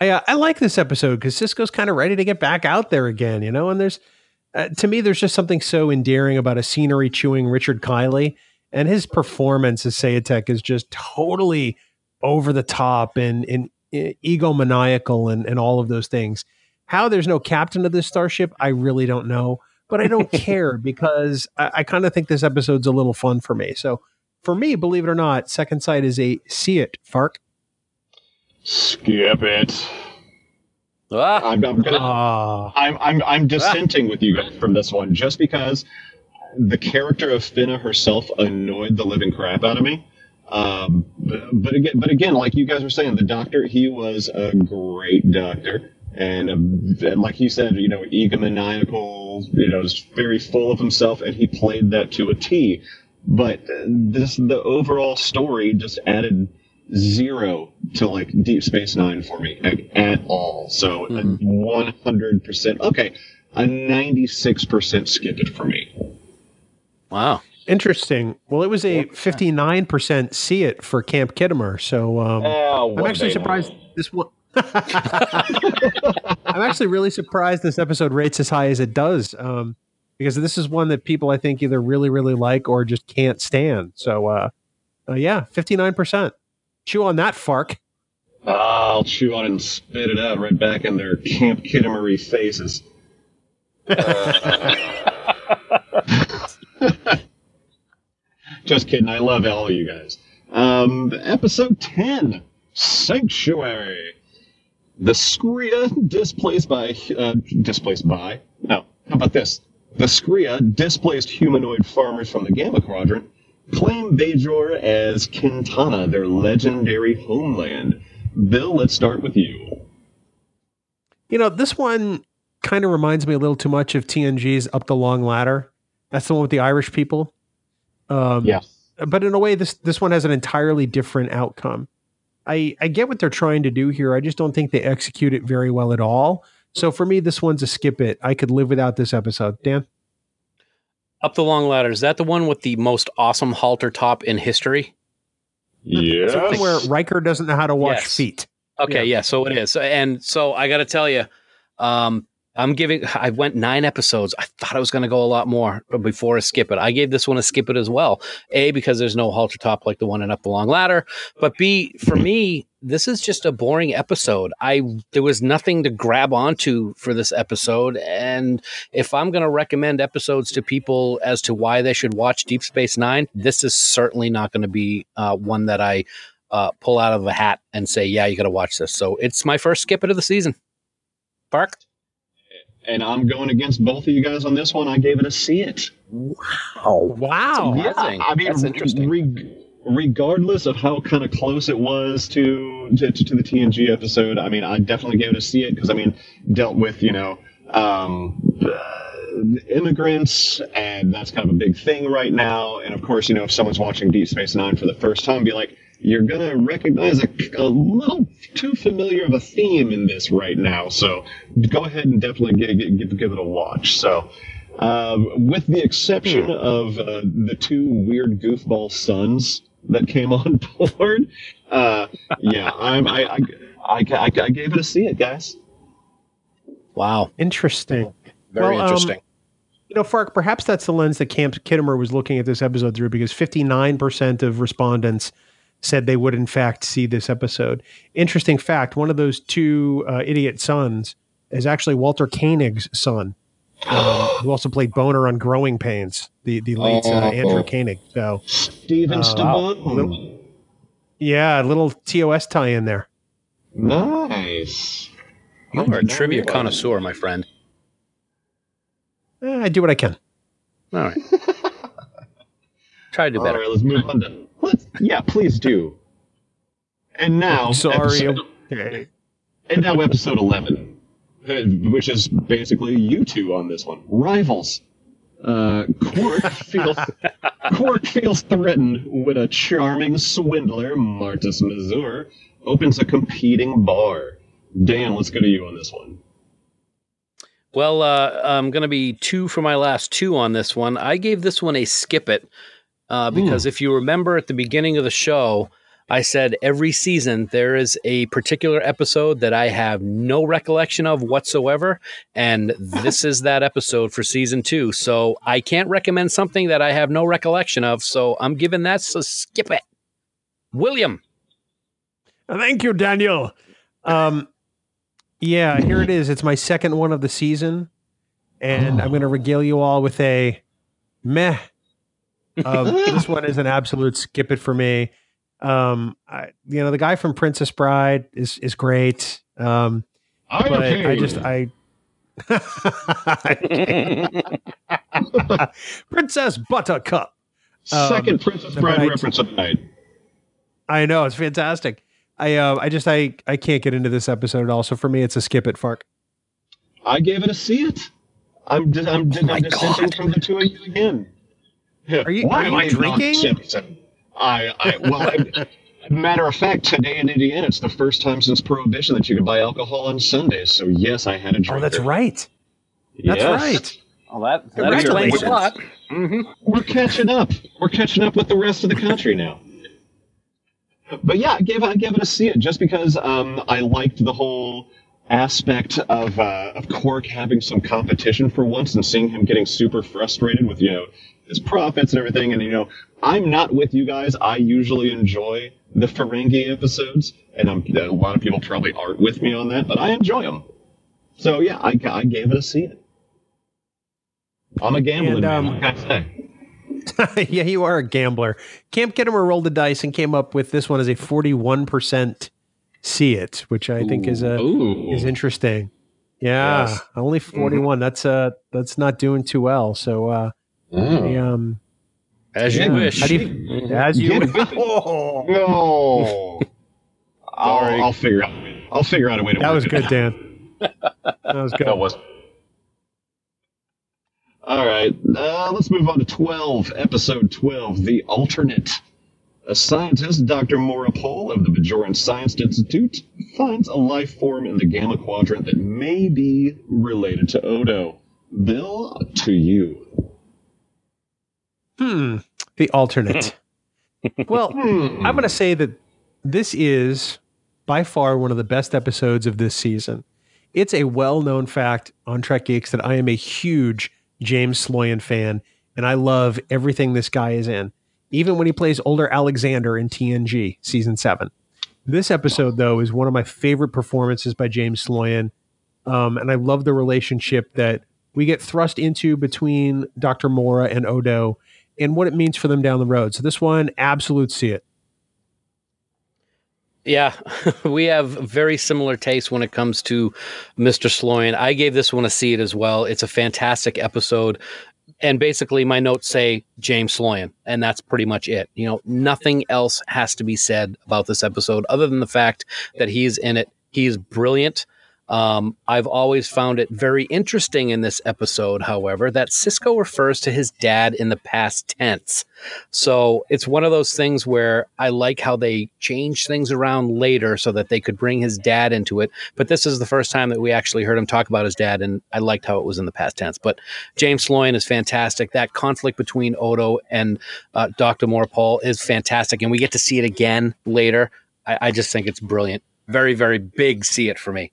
I, uh, I like this episode because Sisko's kind of ready to get back out there again, you know? And there's, uh, to me, there's just something so endearing about a scenery chewing Richard Kiley. And his performance as Sayatek is just totally over the top and, and, and egomaniacal and, and all of those things. How there's no captain of this starship, I really don't know, but I don't care because I, I kind of think this episode's a little fun for me. So for me, believe it or not, Second Sight is a see it, Fark. Skip it. Ah. I'm, I'm, gonna, ah. I'm, I'm, I'm dissenting ah. with you guys from this one just because the character of Fenna herself annoyed the living crap out of me. Um, but, but, again, but again, like you guys were saying, the doctor, he was a great doctor. And, um, and like you said, you know, egomaniacal all, you know, was very full of himself, and he played that to a T. But this, the overall story just added zero to, like, Deep Space Nine for me, like, at all. So mm-hmm. one hundred percent, okay, a ninety-six percent skip it for me. Wow. Interesting. Well, it was a fifty-nine percent see it for Camp Khitomer. So um, oh, I'm actually surprised long. this one. I'm actually really surprised this episode rates as high as it does, um, because this is one that people, I think, either really, really like or just can't stand. So, uh, uh, yeah, fifty-nine percent. Chew on that, Fark. Uh, I'll chew on it and spit it out right back in their Camp Khitomer-y faces. Uh, just kidding. I love all you guys. Um, episode ten, Sanctuary. The Skria displaced by... Uh, displaced by... No. How about this? The Skria displaced humanoid farmers from the Gamma Quadrant claim Bajor as Quintana, their legendary homeland. Bill, let's start with you. You know, this one kind of reminds me a little too much of T N G's Up the Long Ladder. That's the one with the Irish people. Um, yeah. But in a way, this, this one has an entirely different outcome. I, I get what they're trying to do here. I just don't think they execute it very well at all. So for me, this one's a skip it. I could live without this episode. Dan? Up the Long Ladder. Is that the one with the most awesome halter top in history? Yeah. Something where Riker doesn't know how to wash yes. feet. Okay. Yeah. yeah. So it is. And so I got to tell you, um, I'm giving, I went nine episodes. I thought I was going to go a lot more before I skip it. I gave this one a skip it as well. A, because there's no halter top like the one in Up the Long Ladder. But B, for me, this is just a boring episode. I there was nothing to grab onto for this episode. And if I'm going to recommend episodes to people as to why they should watch Deep Space Nine, this is certainly not going to be uh, one that I uh, pull out of a hat and say, yeah, you got to watch this. So it's my first skip it of the season. Bark? And I'm going against both of you guys on this one. I gave it a see it. Wow. Wow. Yeah, I mean, That's interesting. Re- regardless of how kind of close it was to, to to the T N G episode, I mean, I definitely gave it a see it because, I mean, dealt with, you know, um, uh, immigrants, and that's kind of a big thing right now. And, of course, you know, if someone's watching Deep Space Nine for the first time, be like, you're going to recognize a, a little too familiar of a theme in this right now. So go ahead and definitely give, give, give it a watch. So uh, with the exception of uh, the two weird goofball sons that came on board, uh, yeah, I'm, I, I, I, I, I gave it a see it, guys. Wow. Interesting. Very well, interesting. Um, You know, Fark, perhaps that's the lens that Camp Khitomer was looking at this episode through, because fifty-nine percent of respondents said they would, in fact, see this episode. Interesting fact, one of those two uh, idiot sons is actually Walter Koenig's son, um, who also played Boner on Growing Pains, the, the late uh, Andrew Koenig. So, Steven uh, Stabone. Yeah, a little T O S tie in there. Nice. You are a trivia connoisseur, my friend. Eh, I do what I can. All right. Try to do better. All right, let's move on to... Let's, yeah, please do. And now, sorry. Episode, okay. And now episode eleven, which is basically you two on this one. Rivals. Uh, Quark feels Quark feels threatened when a charming swindler, Martis Mazur, opens a competing bar. Dan, let's go to you on this one. Well, uh, I'm going to be two for my last two on this one. I gave this one a skip it. Uh, because Ooh. If you remember at the beginning of the show, I said every season there is a particular episode that I have no recollection of whatsoever. And this is that episode for season two. So I can't recommend something that I have no recollection of. So I'm giving that so skip it. William. Thank you, Daniel. Um, yeah, here it is. It's my second one of the season. And I'm going to regale you all with a meh. um, this one is an absolute skip it for me. Um, I, you know, the guy from Princess Bride is is great. Um, I but okay. I just I Princess Buttercup. Um, Second Princess Bride I, reference of the night. I know, it's fantastic. I uh, I just I I can't get into this episode at all. So for me, it's a skip it, Fark. I gave it a see it. I'm just I'm just oh I'm dissenting from the two of you again. Are you, Why am I drinking? Simpson? I I well I, matter of fact, today in Indiana, it's the first time since Prohibition that you could buy alcohol on Sundays. So yes, I had a drink. Oh, that's right. That's yes. right. Well, that, that explains a lot. Mm-hmm. We're catching up. We're catching up with the rest of the country now. But yeah, I gave, I gave it a see it just because um, I liked the whole aspect of uh, of Quark having some competition for once and seeing him getting super frustrated with, you know, his profits and everything. And, you know, I'm not with you guys. I usually enjoy the Ferengi episodes, and I'm, a lot of people probably aren't with me on that, but I enjoy them. So yeah, I, I gave it a see it. I'm a gambling and, um, man, like I say. Yeah, you are a gambler. Camp Khitomer rolled the dice and came up with this one as a forty-one percent see it, which I ooh, think is a ooh. is interesting. Yeah, yes. Only forty-one. Mm-hmm. That's uh, that's not doing too well. So, uh, I, um, as yeah. you wish, you, as you wish. Oh. No, I'll, I'll figure out. I'll figure out a way to. That work was it good, out. Dan. That was good. That was. All right, uh, let's move on to twelve, episode twelve, The Alternate. A scientist, Doctor Maura Pohl of the Bajoran Science Institute, finds a life form in the Gamma Quadrant that may be related to Odo. Bill, to you. Hmm, The Alternate. Well, hmm. I'm going to say that this is by far one of the best episodes of this season. It's a well-known fact on Trek Geeks that I am a huge James Sloyan fan, and I love everything this guy is in, even when he plays older Alexander in T N G season seven. This episode, though, is one of my favorite performances by James Sloyan, um, and I love the relationship that we get thrust into between Doctor Maura and Odo and what it means for them down the road. So this one, absolute see it. Yeah, we have very similar tastes when it comes to Mister Sloyan. I gave this one a see it as well. It's a fantastic episode. And basically my notes say James Sloyan, and that's pretty much it. You know, nothing else has to be said about this episode other than the fact that he's in it. He is brilliant. Um, I've always found it very interesting in this episode, however, that Sisko refers to his dad in the past tense. So it's one of those things where I like how they change things around later so that they could bring his dad into it. But this is the first time that we actually heard him talk about his dad, and I liked how it was in the past tense. But James Sloyan is fantastic. That conflict between Odo and uh, Doctor Maura Pohl is fantastic, and we get to see it again later. I, I just think it's brilliant. Very, very big see it for me.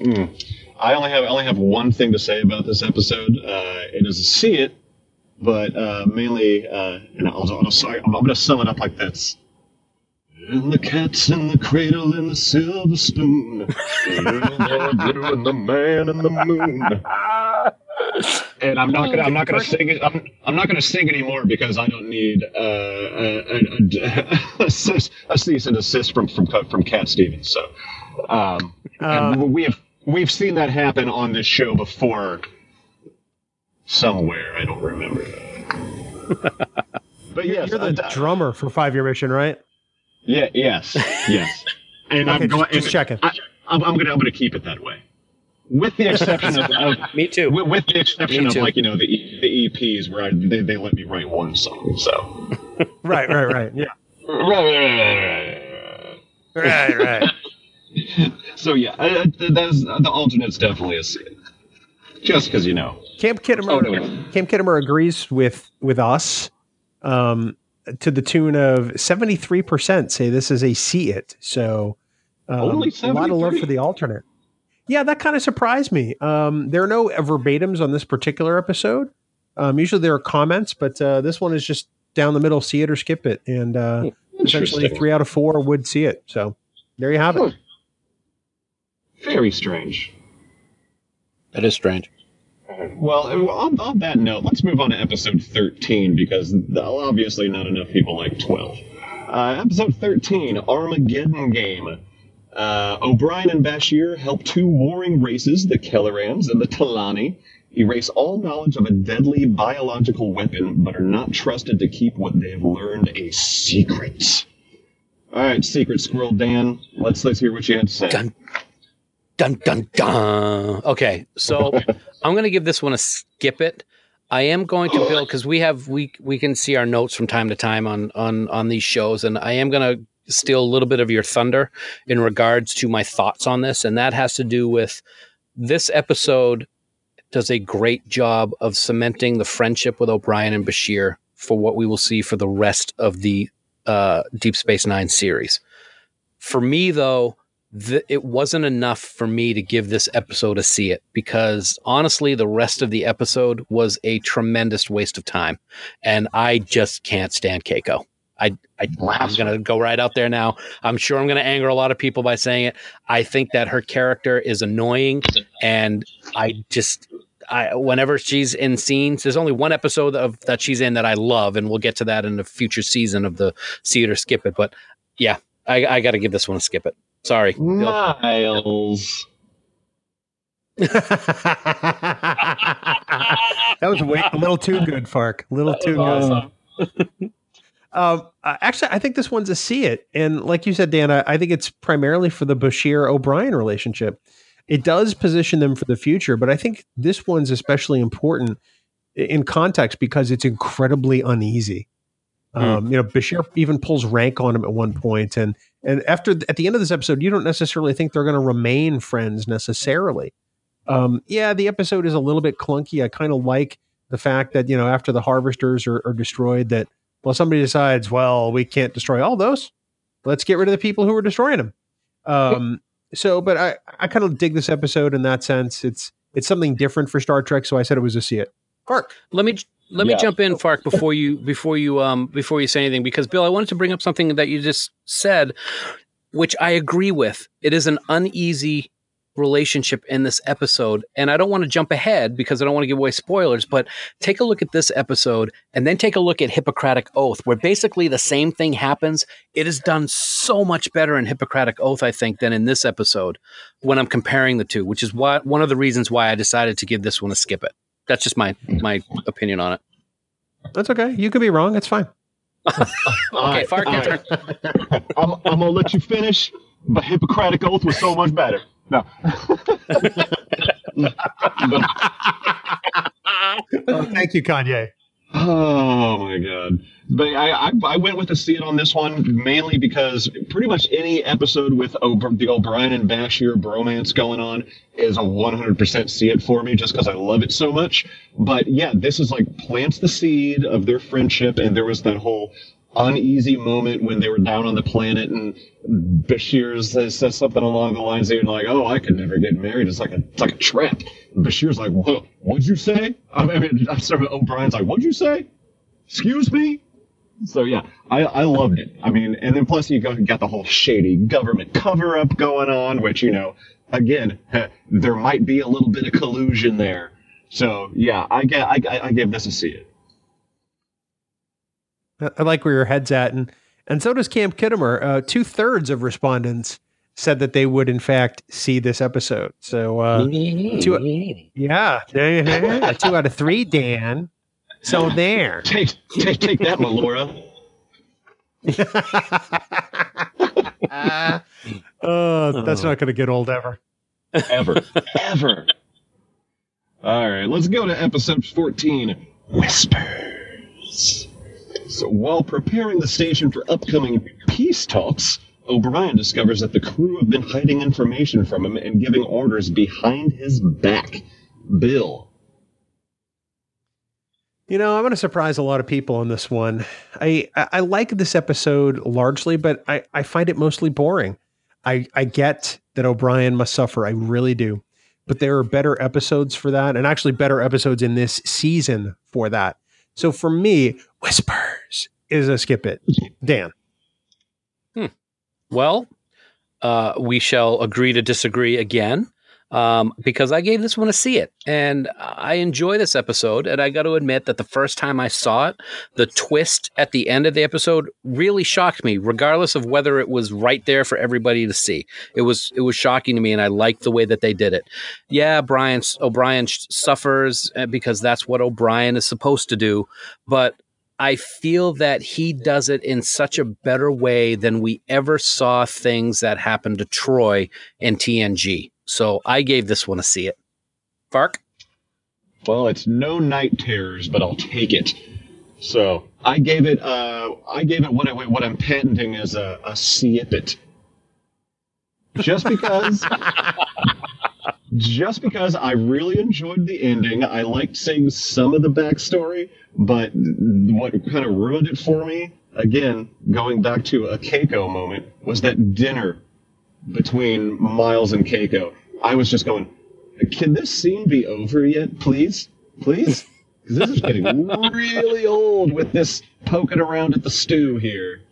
Mm. I only have I only have one thing to say about this episode. Uh, it is a see it, but uh, mainly, uh, and I'll, I'll, sorry, I'm, I'm going to sum it up like this. And the cat's in the cradle and the silver spoon. And the man in the moon. And I'm not gonna I'm not gonna sing it. I'm I'm not gonna sing anymore because I don't need uh, a, a, a, a cease and desist from from from Cat Stevens. So um, um, and we have we've seen that happen on this show before. Somewhere I don't remember. But yes, you're the uh, drummer for Five-Year Mission, right? Yeah. Yes. Yes. And okay, I'm going. Just, just checking. I, I'm, I'm going. I'm going to keep it that way, with the exception of, of me too. With, with the exception of like you know the the E Ps where I, they they let me write one song. So. Right. Right. Right. Yeah. Right. Right. Right. Right. Right. So yeah, I, I, that's uh, the alternate's definitely a sin. Just because you know. Camp Khitomer. Oh, no. Camp Khitomer agrees with with us. Um. To the tune of seventy-three percent say this is a see it. So um, only a lot of love for the alternate. Yeah, that kind of surprised me. Um, there are no verbatims on this particular episode. Um, usually there are comments, but uh, this one is just down the middle, see it or skip it. And uh, essentially three out of four would see it. So there you have huh. it. Very strange. That is strange. Well, on, on that note, let's move on to episode thirteen, because obviously not enough people like twelve. Uh, episode thirteen, Armageddon Game. Uh, O'Brien and Bashir help two warring races, the Kellerans and the Talani, erase all knowledge of a deadly biological weapon, but are not trusted to keep what they have learned a secret. All right, Secret Squirrel Dan, let's let's hear what you had to say. Dun, Dun, dun, dun. Okay, so I'm going to give this one a skip it. I am going to build, because we have we we can see our notes from time to time on on on these shows, and I am going to steal a little bit of your thunder in regards to my thoughts on this, and that has to do with this episode does a great job of cementing the friendship with O'Brien and Bashir for what we will see for the rest of the uh, Deep Space Nine series. For me, though, Th- it wasn't enough for me to give this episode a see it, because honestly, the rest of the episode was a tremendous waste of time, and I just can't stand Keiko. I, I I'm going to go right out there now. I'm sure I'm going to anger a lot of people by saying it. I think that her character is annoying, and I just, I whenever she's in scenes, there's only one episode of that she's in that I love, and we'll get to that in a future season of the See It or Skip It. But yeah, I, I got to give this one a skip it. Sorry, Miles. That was way, a little too good, Fark. A little too awesome. Good. uh, actually, I think this one's a see it. And like you said, Dan, I, I think it's primarily for the Bashir-O'Brien relationship. It does position them for the future, but I think this one's especially important in context because it's incredibly uneasy. Um, you know, Bashir even pulls rank on him at one point, and and after at the end of this episode, you don't necessarily think they're going to remain friends necessarily. Um, yeah, the episode is a little bit clunky. I kind of like the fact that, you know, after the harvesters are, are destroyed, that well, somebody decides, well, we can't destroy all those. Let's get rid of the people who are destroying them. Um, so, but I I kind of dig this episode in that sense. It's it's something different for Star Trek, so I said it was a see it. Fark, let me. Let yeah. me jump in, Fark, before you before you um before you say anything, because Bill, I wanted to bring up something that you just said, which I agree with. It is an uneasy relationship in this episode, and I don't want to jump ahead because I don't want to give away spoilers, but take a look at this episode and then take a look at Hippocratic Oath, where basically the same thing happens. It is done so much better in Hippocratic Oath, I think, than in this episode when I'm comparing the two, which is why, one of the reasons why I decided to give this one a skip it. That's just my my opinion on it. That's okay. You could be wrong. That's fine. Okay, right, Fark, your turn. Right. I'm, I'm going to let you finish, but Hippocratic Oath was so much better. No. Oh, thank you, Kanye. Oh, my God. But I, I I went with a see it on this one, mainly because pretty much any episode with Ober, the O'Brien and Bashir bromance going on is a one hundred percent see it for me, just because I love it so much. But yeah, this is like plants the seed of their friendship, and there was that whole uneasy moment when they were down on the planet, and Bashir says, says something along the lines of like, "Oh, I could never get married. It's like a it's like a trap." And Bashir's like, "Whoa, what'd you say?" I mean, I'm sorry, O'Brien's like, "What'd you say? Excuse me." So yeah, I, I loved it. I mean, and then plus you got the whole shady government cover-up going on, which, you know, again, there might be a little bit of collusion there. So yeah, I get, I, I give this a see it. I like where your head's at, and and so does Camp Khitomer. Uh, two thirds of respondents said that they would, in fact, see this episode. So uh, two, yeah, two out of three, Dan. So there. Take, take, take that, Melora. uh, oh, that's not going to get old ever. Ever. Ever. All right, let's go to episode fourteen, Whispers. So while preparing the station for upcoming peace talks, O'Brien discovers that the crew have been hiding information from him and giving orders behind his back. Bill. You know, I'm going to surprise a lot of people on this one. I, I, I like this episode largely, but I, I find it mostly boring. I, I get that O'Brien must suffer. I really do. But there are better episodes for that, and actually better episodes in this season for that. So for me, Whispers is a skip it. Dan. Hmm. Well, uh, we shall agree to disagree again. Um, because I gave this one a see it, and I enjoy this episode. And I got to admit that the first time I saw it, the twist at the end of the episode really shocked me, regardless of whether it was right there for everybody to see. It was, it was shocking to me, and I liked the way that they did it. Yeah, Brian, O'Brien suffers because that's what O'Brien is supposed to do, but I feel that he does it in such a better way than we ever saw things that happened to Troy in T N G. So I gave this one a C it. Fark? Well, it's no night terrors, but I'll take it. So I gave it. Uh, I gave it what I what I'm patenting as a, a C-it. Just because. Just because I really enjoyed the ending, I liked seeing some of the backstory, but what kind of ruined it for me, again, going back to a Keiko moment, was that dinner between Miles and Keiko. I was just going, can this scene be over yet, please? Please? Because this is getting really old with this poking around at the stew here.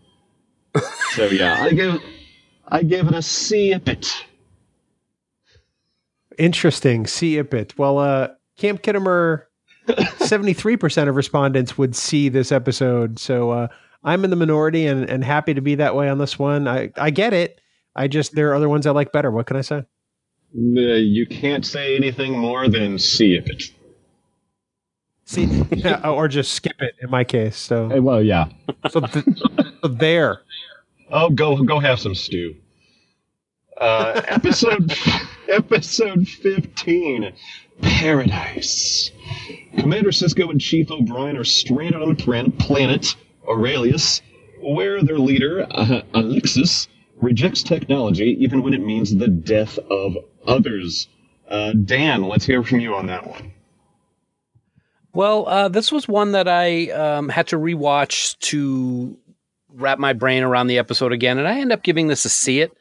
So, yeah, I gave, I gave it a C-it. Interesting. See it. Well, uh, Camp Khitomer, seventy-three percent of respondents would see this episode. So uh, I'm in the minority and, and happy to be that way on this one. I, I get it. I just, there are other ones I like better. What can I say? No, you can't say anything more than see it. See, yeah, or just skip it in my case. So, hey, well, yeah. So, th- so there. Oh, go, go have some stew. Uh, episode... Episode fifteen, Paradise. Commander Sisko and Chief O'Brien are stranded on the planet Aurelius, where their leader, uh, Alixus, rejects technology even when it means the death of others. Uh, Dan, let's hear from you on that one. Well, uh, this was one that I um, had to rewatch to wrap my brain around the episode again, and I end up giving this a see it.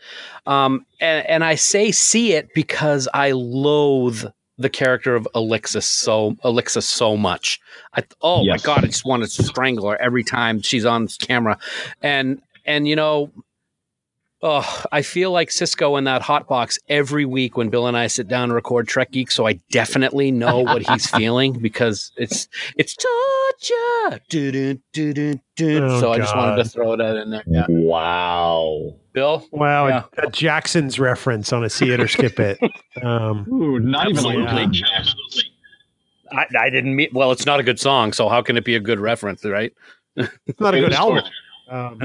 Um, and, and I say see it because I loathe the character of Alixus so Alixus so much. I, oh yes. My God, I just want to strangle her every time she's on camera. And, and you know, oh, I feel like Sisko in that hot box every week when Bill and I sit down and record Trek Geek. So I definitely know what he's feeling because it's, it's torture. Doo-doo, doo-doo, doo. Oh, so I God. just wanted to throw that in there. Yeah. Wow. Bill? Wow. Yeah. A, a Jackson's reference on a see it or skip it. Um, Ooh, not absolutely. Even yeah. Absolutely. I, I didn't mean, well, it's not a good song. So how can it be a good reference? Right. It's not a good album. Um,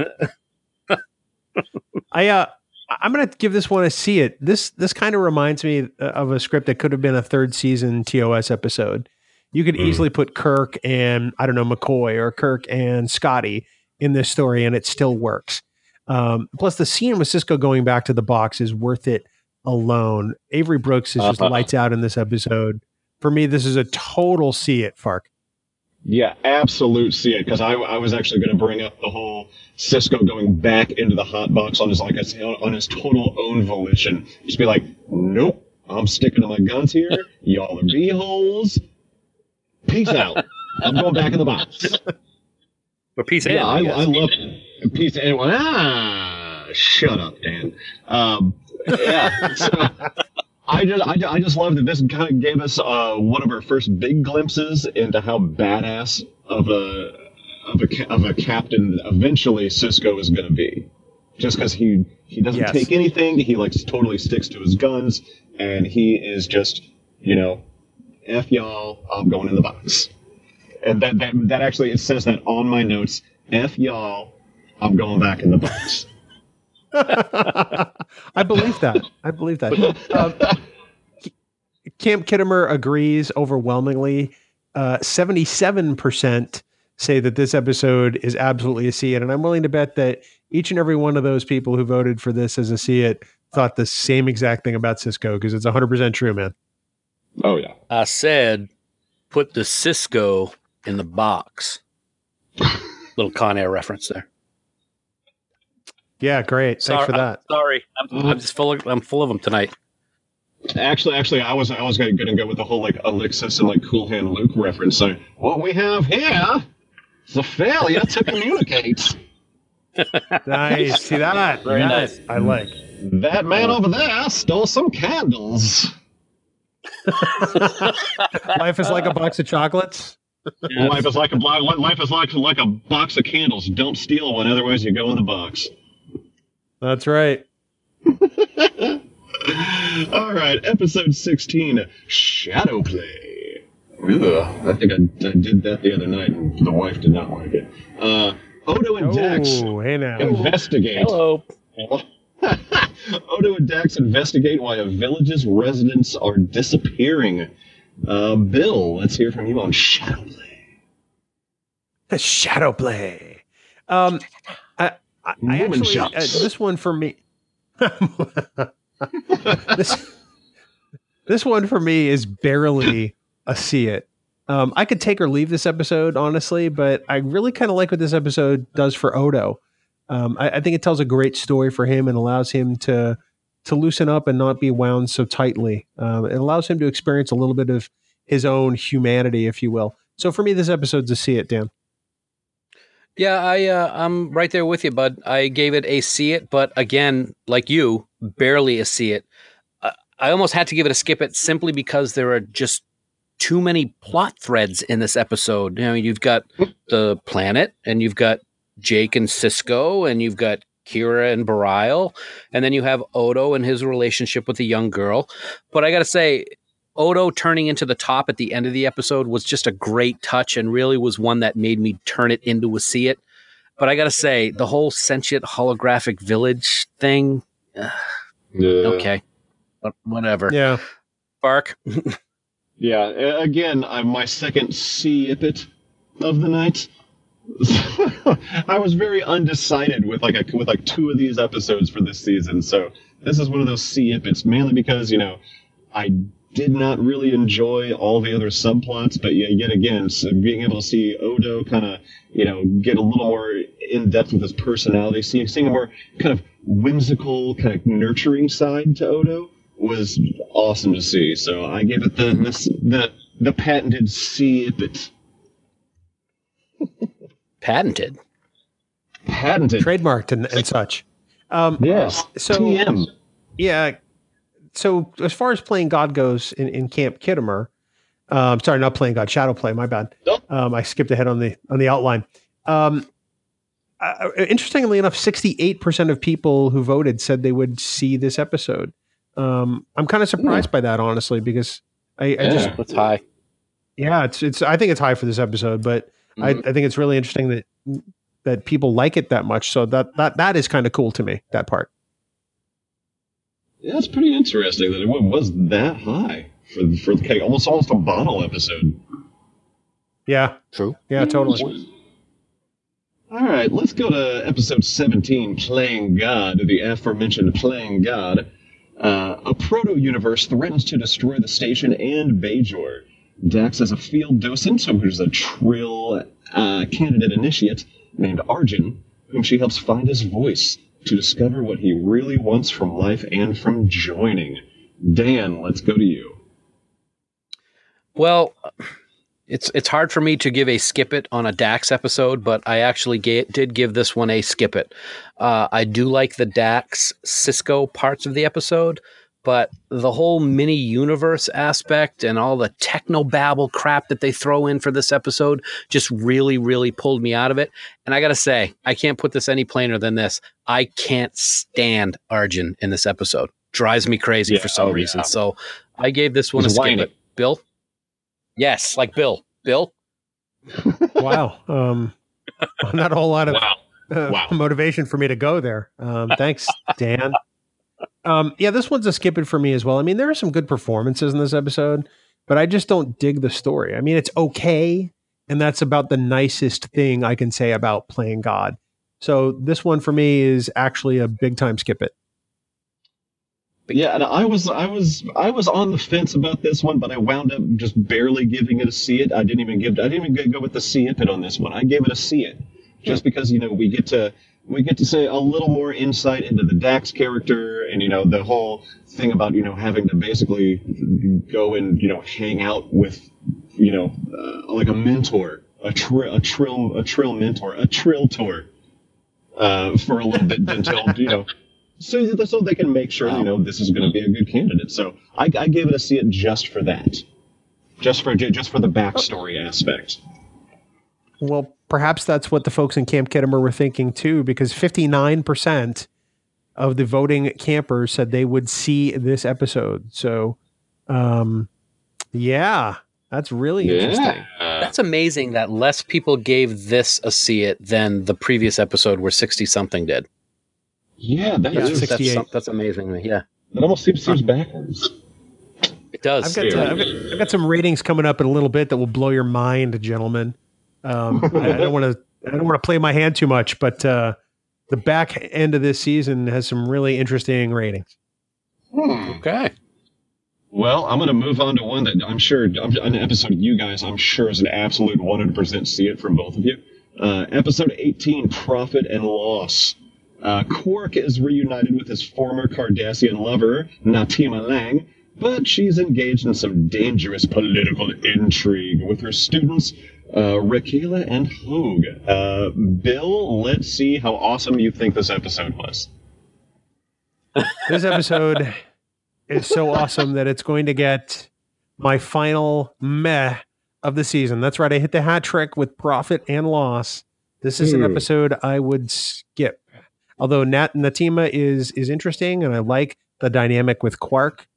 I uh, I'm gonna give this one a see it. This this kind of reminds me of a script that could have been a third season T O S episode. You could mm. easily put Kirk and I don't know McCoy or Kirk and Scotty in this story, and it still works. Um, plus, the scene with Sisko going back to the box is worth it alone. Avery Brooks is just uh-huh. lights out in this episode. For me, this is a total see it, Fark. Yeah, absolute see it, because I, I was actually going to bring up the whole Sisko going back into the hot box on his like I say, on, on his total own volition. Just be like, nope, I'm sticking to my guns here. Y'all are b-holes. Peace out. I'm going back in the box. But peace yeah, out. I, I love it. Peace out. Ah, shut up, Dan. Um, yeah. So, I just, I, I just love that this kind of gave us uh, one of our first big glimpses into how badass of a of a of a captain eventually Sisko is going to be. Just because he he doesn't yes. take anything, he like totally sticks to his guns, and he is just you know, F y'all, I'm going in the box. And that that that actually it says that on my notes, F y'all, I'm going back in the box. I believe that. I believe that. Uh, Camp Khitomer agrees overwhelmingly. Uh, seventy-seven percent say that this episode is absolutely a see it. And I'm willing to bet that each and every one of those people who voted for this as a see it thought the same exact thing about Sisko because it's one hundred percent true, man. Oh, yeah. I said, put the Sisko in the box. Little Con Air reference there. Yeah, great. Sorry, Thanks for that. I'm sorry, I'm, I'm just full. Of, I'm full of them tonight. Actually, actually, I was I was going to go with the whole like Alixus and like Cool Hand Luke reference. So what we have here is a failure to communicate. Nice. See that? Very nice. I like that man over there stole some candles. Life is like a box of chocolates. Yes. Life is like a life is like like a box of candles. Don't steal one, otherwise you go in the box. That's right. All right, episode sixteen, Shadow Play. Ugh, I think I, I did that the other night, and the wife did not like it. Uh, Odo and oh, Dax hey now. investigate. Hello. Hello. Odo and Dax investigate why a village's residents are disappearing. Uh, Bill, let's hear from you on Shadowplay. The Shadowplay. Um, I, I, I actually, uh, this one for me. this, this one for me is barely a see it. Um, I could take or leave this episode, honestly, but I really kind of like what this episode does for Odo. Um, I, I think it tells a great story for him and allows him to to loosen up and not be wound so tightly. Um, it allows him to experience a little bit of his own humanity, if you will. So for me, this episode's a see it, Dan. Yeah, I, uh, I'm right there with you, bud. I gave it a see it, but again, like you, barely a see it. Uh, I almost had to give it a skip it simply because there are just too many plot threads in this episode. You know, you've got the planet, and you've got Jake and Sisko, and you've got Kira and Barial, and then you have Odo and his relationship with the young girl. But I got to say, Odo turning into the top at the end of the episode was just a great touch and really was one that made me turn it into a see it. But I got to say, the whole sentient holographic village thing, uh, yeah. Okay, whatever. Yeah. Bark. Yeah, again, I'm my second see-ipit of the night. I was very undecided with like a, with like two of these episodes for this season, so this is one of those see-ipits, mainly because, you know, I did not really enjoy all the other subplots, but yet again, so being able to see Odo kind of, you know, get a little more in-depth with his personality, seeing, seeing a more kind of whimsical, kind of nurturing side to Odo, was awesome to see, so I gave it the the the, the patented see-ipit. Patented, patented, trademarked, and, and such. Um, yes. So P M. Yeah. So as far as playing God goes in, in Camp Khitomer, um, sorry, not playing God, Shadowplay. My bad. Nope. Um, I skipped ahead on the on the outline. Um, uh, interestingly enough, sixty-eight percent of people who voted said they would see this episode. Um, I'm kind of surprised mm. by that, honestly, because I, I yeah, just it's high. Yeah, it's it's. I think it's high for this episode, but mm-hmm. I, I think it's really interesting that that people like it that much. So that that, that is kind of cool to me. That part. Yeah, it's pretty interesting that it was that high for for the almost almost a bottle episode. Yeah. True. Yeah, totally. All right, let's go to episode seventeen, Playing God, the aforementioned Playing God. Uh, a proto-universe threatens to destroy the station and Bajor. Dax is a field docent, who's a Trill uh, candidate initiate named Arjun, whom she helps find his voice to discover what he really wants from life and from joining. Dan, let's go to you. Well, it's it's hard for me to give a skip it on a Dax episode, but I actually ga- did give this one a skip it. Uh, I do like the Dax Sisko parts of the episode, but the whole mini universe aspect and all the technobabble crap that they throw in for this episode just really, really pulled me out of it. And I got to say, I can't put this any plainer than this. I can't stand Arjun in this episode. Drives me crazy yeah, for some oh, reason. Yeah. So I gave this one He's a skip whining. It. Bill? Yes, like Bill. Bill? Wow. Um, not a whole lot of wow. Uh, wow. motivation for me to go there. Um, thanks, Dan. Um, yeah, this one's a skip it for me as well. I mean, there are some good performances in this episode, but I just don't dig the story. I mean, it's okay, and that's about the nicest thing I can say about Playing God. So this one for me is actually a big-time skip it. Yeah, and I was I was I was on the fence about this one, but I wound up just barely giving it a see it. I didn't even give I didn't even go with the see it on this one. I gave it a see it just because, you know, we get to we get to say a little more insight into the Dax character and, you know, the whole thing about, you know, having to basically go and, you know, hang out with, you know, uh, like a mentor, a tri- a trill a trill mentor, a trill tour uh, for a little bit until, you know. So, so they can make sure, you know, this is going to be a good candidate. So I, I gave it a see it just for that, just for just for the backstory aspect. Well, perhaps that's what the folks in Camp Khitomer were thinking, too, because fifty-nine percent of the voting campers said they would see this episode. So, um, yeah, that's really yeah. interesting. That's amazing that less people gave this a see it than the previous episode where sixty something did. Yeah, that yeah is, that's sixty-eight. That's amazing. Yeah, it almost seems seems backwards. It does. I've got, to, I've, got, I've got some ratings coming up in a little bit that will blow your mind, gentlemen. Um, I, I don't want to. I don't want to play my hand too much, but uh, the back end of this season has some really interesting ratings. Hmm. Okay. Well, I'm going to move on to one that I'm sure, an episode of you guys, I'm sure is an absolute one hundred percent see it from both of you. Uh, episode eighteen, Profit and Loss. Uh, Quark is reunited with his former Cardassian lover, Natima Lang, but she's engaged in some dangerous political intrigue with her students, uh, Rakela and Hogue. Uh, Bill, let's see how awesome you think this episode was. This episode... It's so awesome that it's going to get my final meh of the season. That's right. I hit the hat trick with Profit and Loss. This is mm. an episode I would skip. Although Nat Natima is is interesting, and I like the dynamic with Quark.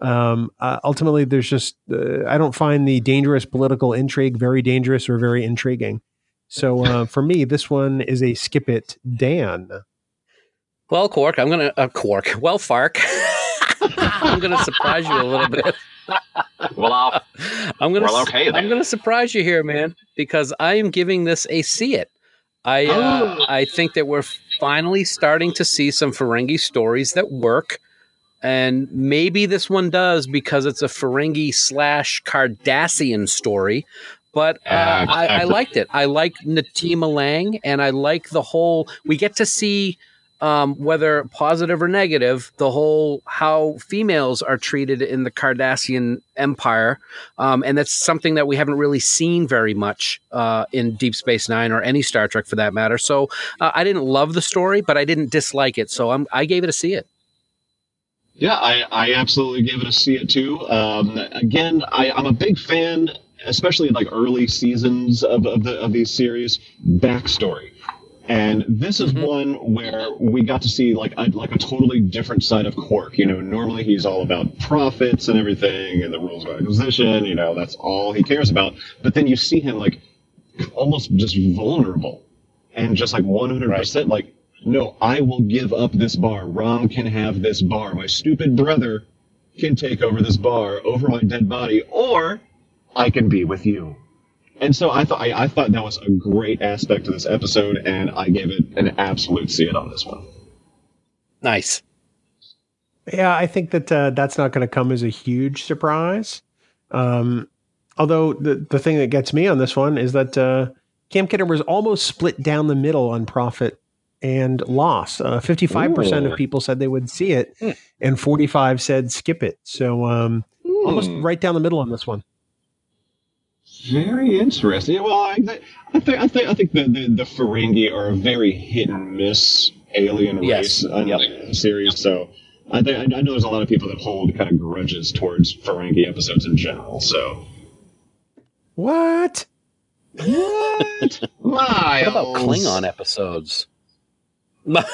Um, uh, ultimately, there's just, uh, I don't find the dangerous political intrigue very dangerous or very intriguing. So uh, for me, this one is a skip it, Dan. Well, Quark, I'm going to, uh, Quark. Well, Fark. I'm going to surprise you a little bit. Well, I'll, I'm going well, okay, to I'm going to surprise you here, man, because I am giving this a see it. I uh, oh. I think that we're finally starting to see some Ferengi stories that work, and maybe this one does because it's a Ferengi slash Cardassian story. But uh, uh, I, I liked it. I like Natima Lang, and I like the whole. We get to see. Um, whether positive or negative, the whole how females are treated in the Cardassian Empire. Um, and that's something that we haven't really seen very much uh, in Deep Space Nine or any Star Trek for that matter. So uh, I didn't love the story, but I didn't dislike it. So I'm, I gave it a see it. Yeah, I, I absolutely gave it a see it too. Um, again, I, I'm a big fan, especially in like early seasons of, of, the, of these series, backstory. And this is mm-hmm. one where we got to see like a, like a totally different side of Quark. You know, normally he's all about profits and everything and the rules of acquisition. You know, that's all he cares about. But then you see him like almost just vulnerable and just like one hundred percent right. like, no, I will give up this bar. Rom can have this bar. My stupid brother can take over this bar over my dead body, or I can be with you. And so I thought I, I thought that was a great aspect of this episode, and I gave it an absolute see it on this one. Nice. Yeah, I think that uh, that's not going to come as a huge surprise. Um, although the the thing that gets me on this one is that uh, Camp Khitomer was almost split down the middle on Profit and Loss. Uh, fifty-five percent Ooh. Of people said they would see it, mm. and forty-five said skip it. So um, mm. almost right down the middle on this one. Very interesting. Well, I, I think I think I think the, the, the Ferengi are a very hit and miss alien yes. race on yep. the series. So I think I know there's a lot of people that hold kind of grudges towards Ferengi episodes in general. So what? What? Miles. What about Klingon episodes? Miles.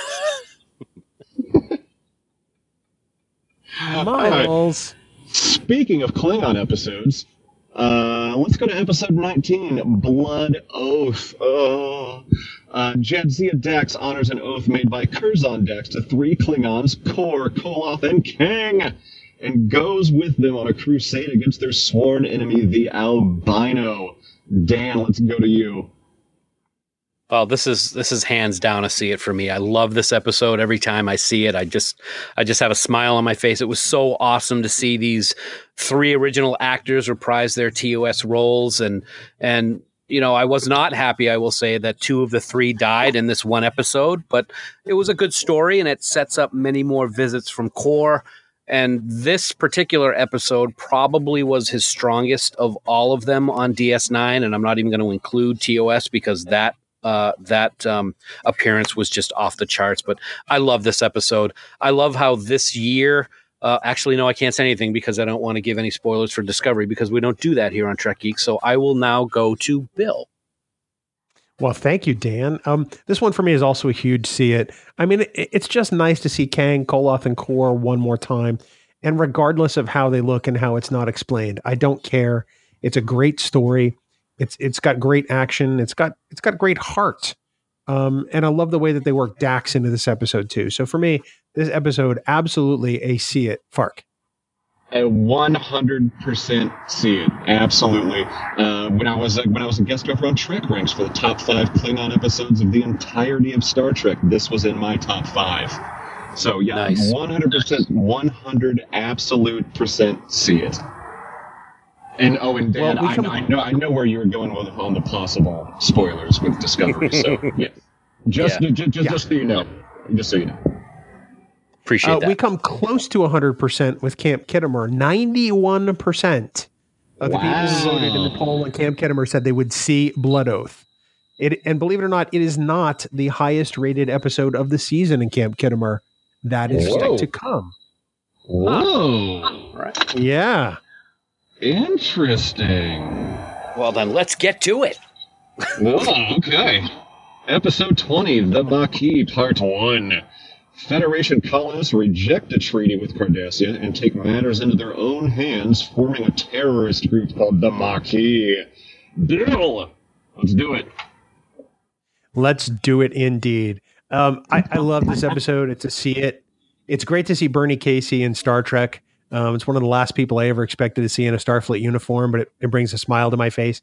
Right. Speaking of Klingon episodes. Uh, let's go to episode nineteen, Blood Oath. Oh. Uh, Jadzia Dax honors an oath made by Curzon Dax to three Klingons, Kor, Koloth, and Kang, and goes with them on a crusade against their sworn enemy, the Albino. Dan, let's go to you. Well, this is this is hands down a see it for me. I love this episode. Every time I see it, I just I just have a smile on my face. It was so awesome to see these three original actors reprise their T O S roles, and and you know, I was not happy, I will say, that two of the three died in this one episode, but it was a good story, and it sets up many more visits from Kor. And this particular episode probably was his strongest of all of them on D S nine, and I'm not even going to include T O S because that Uh, that um, appearance was just off the charts. But I love this episode. I love how this year uh, actually no I can't say anything because I don't want to give any spoilers for Discovery, because we don't do that here on Trek Geek. So I will now go to Bill. Well, thank you, Dan. um, This one for me is also a huge see it. I mean, it, it's just nice to see Kang, Koloth, and Kor one more time, and regardless of how they look and how it's not explained, I don't care. It's a great story. It's it's got great action. It's got it's got great heart. Um, and I love the way that they work Dax into this episode too. So for me, this episode, absolutely a see it, Fark. A one hundred percent see it. Absolutely. Uh, when I was uh, when I was a guest over on Trek Ranks for the top five Klingon episodes of the entirety of Star Trek, this was in my top five. So yeah, nice. one hundred percent, one hundred absolute percent see it. And oh, and Dan, well, we can... I, I know I know where you were going with on the possible spoilers with Discovery. So yeah, just yeah. just just, yeah. just so you know, just so you know. Appreciate uh, that. We come close to one hundred percent with Camp Khitomer. ninety-one percent of wow. the people who voted in the poll on Camp Khitomer said they would see Blood Oath. It, and believe it or not, it is not the highest rated episode of the season in Camp Khitomer. That is Whoa. to come. Whoa. Huh. Right. Yeah. Interesting. Well, then let's get to it. Whoa, okay. Episode twenty, The Maquis, Part one. Federation colonists reject a treaty with Cardassia and take matters into their own hands, forming a terrorist group called the Maquis. Bill, let's do it. Let's do it indeed. Um, I, I love this episode. It's a see it. It's great to see Bernie Casey in Star Trek. Um, it's one of the last people I ever expected to see in a Starfleet uniform, but it, it brings a smile to my face.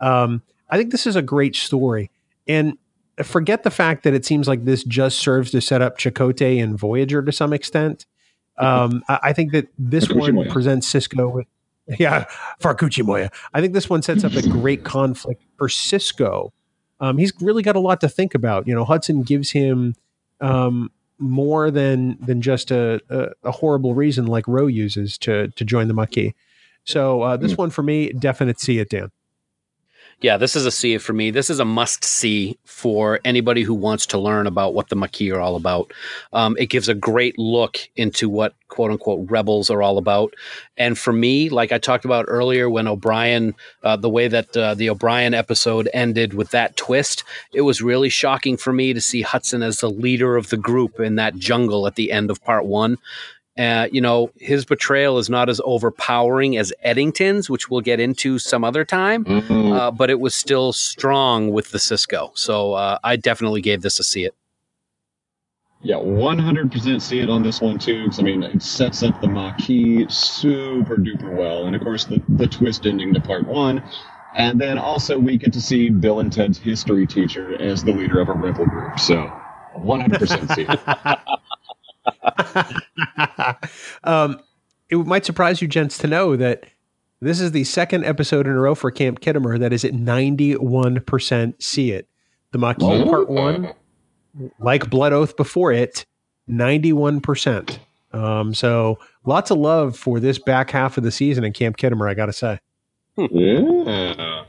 Um, I think this is a great story. And forget the fact that it seems like this just serves to set up Chakotay and Voyager to some extent. Um, I, I think that this Farkuchi one Moya. presents Sisko with, yeah, Farkuchi Moya. I think this one sets up a great conflict for Sisko. Um, he's really got a lot to think about. You know, Hudson gives him um, more than than just a, a, a horrible reason like Roe uses to to join the Maquis. So uh, this mm. one for me, definite see it, Dan. Yeah, this is a see it for me. This is a must see for anybody who wants to learn about what the Maquis are all about. Um, it gives a great look into what quote unquote rebels are all about. And for me, like I talked about earlier, when O'Brien, uh, the way that uh, the O'Brien episode ended with that twist, it was really shocking for me to see Hudson as the leader of the group in that jungle at the end of part one. Uh, you know, his betrayal is not as overpowering as Eddington's, which we'll get into some other time, mm-hmm. uh, but it was still strong with the Sisko. So uh, I definitely gave this a see it. Yeah, one hundred percent see it on this one, too, because, I mean, it sets up the Maquis super duper well. And, of course, the, the twist ending to part one. And then also we get to see Bill and Ted's history teacher as the leader of a rebel group. So one hundred percent see it. um, it might surprise you gents to know that this is the second episode in a row for Camp Khitomer that is at ninety-one percent see it. The Maquis oh, part one, like Blood Oath before it, ninety-one percent. Um, so lots of love for this back half of the season in Camp Khitomer, I gotta say. Yeah.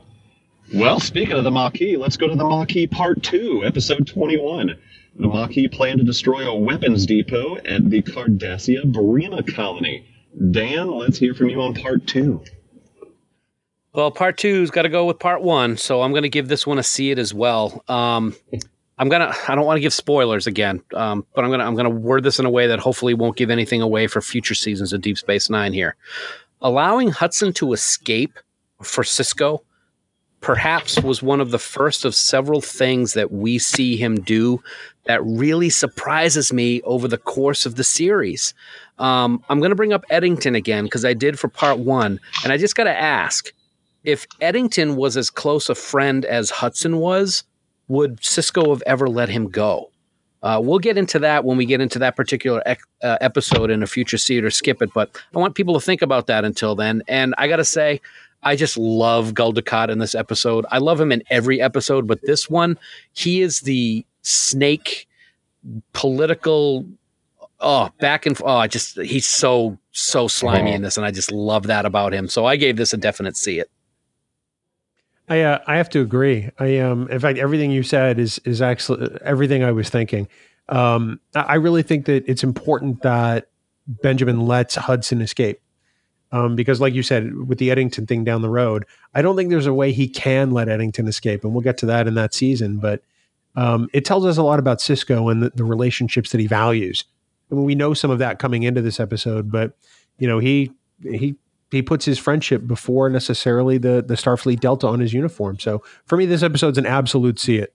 Well, speaking of the Maquis, let's go to the Maquis part two, episode twenty-one. The Maquis plan to destroy a weapons depot at the Cardassia Barima colony. Dan, let's hear from you on part two. Well, part two's got to go with part one, so I'm going to give this one a see it as well. Um, I'm gonna. I don't want to give spoilers again, um, but I'm gonna. I'm gonna word this in a way that hopefully won't give anything away for future seasons of Deep Space Nine. Here, allowing Hudson to escape for Sisko perhaps was one of the first of several things that we see him do that really surprises me over the course of the series. Um, I'm going to bring up Eddington again because I did for part one. And I just got to ask, if Eddington was as close a friend as Hudson was, would Sisko have ever let him go? Uh, we'll get into that when we get into that particular ec- uh, episode in a future see it or skip it. But I want people to think about that until then. And I got to say, I just love Gul Dukat in this episode. I love him in every episode, but this one, he is the snake political. Oh, back and forth. Oh, I just, he's so, so slimy in this. And I just love that about him. So I gave this a definite see it. I, uh, I have to agree. I, um, in fact, everything you said is, is actually everything I was thinking. Um, I really think that it's important that Benjamin lets Hudson escape. Um, because like you said, with the Eddington thing down the road, I don't think there's a way he can let Eddington escape. And we'll get to that in that season. But um, it tells us a lot about Sisko and the, the relationships that he values. I mean, we know some of that coming into this episode, but you know, he he he puts his friendship before necessarily the the Starfleet Delta on his uniform. So for me, this episode's an absolute see it.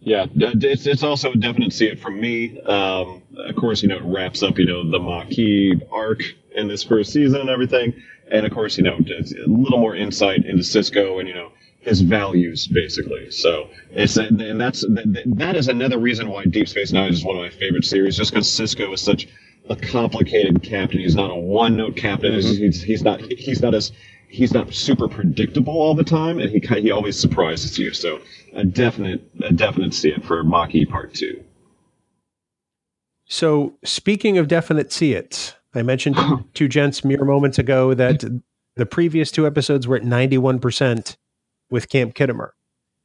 Yeah, it's it's also a definite see it from me. Um, of course, you know, it wraps up, you know, the Maquis arc in this first season and everything. And, of course, you know, a little more insight into Sisko and, you know, his values, basically. So it's and that's that is another reason why Deep Space Nine is one of my favorite series, just because Sisko is such a complicated captain. He's not a one-note captain. Mm-hmm. He's, he's not he's not as... He's not super predictable all the time, and he he always surprises you. So a definite a definite see it for Maquis Part Two. So speaking of definite see it, I mentioned to gents mere moments ago that the previous two episodes were at ninety-one percent with Camp Khitomer.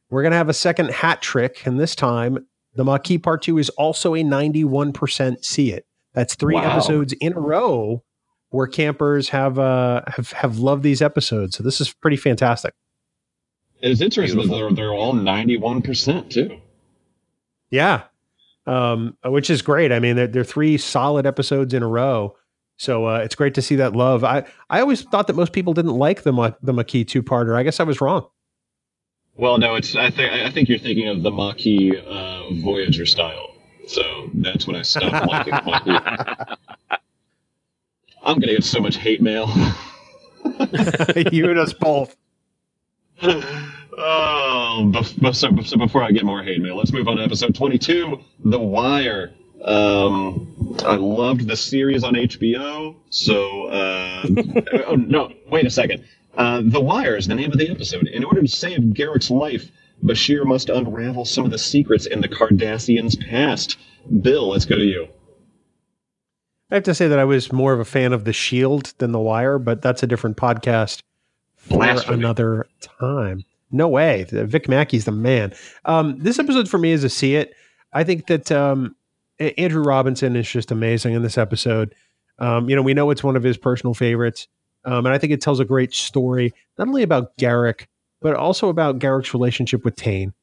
We're going to have a second hat trick, and this time the Maquis Part Two is also a ninety-one percent see it. That's three wow. episodes in a row where campers have uh, have have loved these episodes. So this is pretty fantastic. It is interesting that they're, they're all ninety-one percent too. Yeah, um, which is great. I mean, they're, they're three solid episodes in a row. So uh, it's great to see that love. I, I always thought that most people didn't like the Ma- the Maquis two-parter. I guess I was wrong. Well, no, it's I think I think you're thinking of the Maquis uh, Voyager style. So that's when I stopped liking Maquis. I'm going to get so much hate mail. You and us both. Oh, so, so before I get more hate mail, let's move on to episode twenty-two, The Wire. Um, I loved the series on H B O, so... Uh, oh, no, wait a second. Uh, The Wire is the name of the episode. In order to save Garrick's life, Bashir must unravel some of the secrets in the Cardassians' past. Bill, let's go to you. I have to say that I was more of a fan of The Shield than The Wire, but that's a different podcast for Blasphemy. Another time. No way. Vic Mackey's the man. Um, this episode for me is a see it. I think that um, Andrew Robinson is just amazing in this episode. Um, you know, we know it's one of his personal favorites, um, and I think it tells a great story, not only about Garrick, but also about Garrick's relationship with Tane.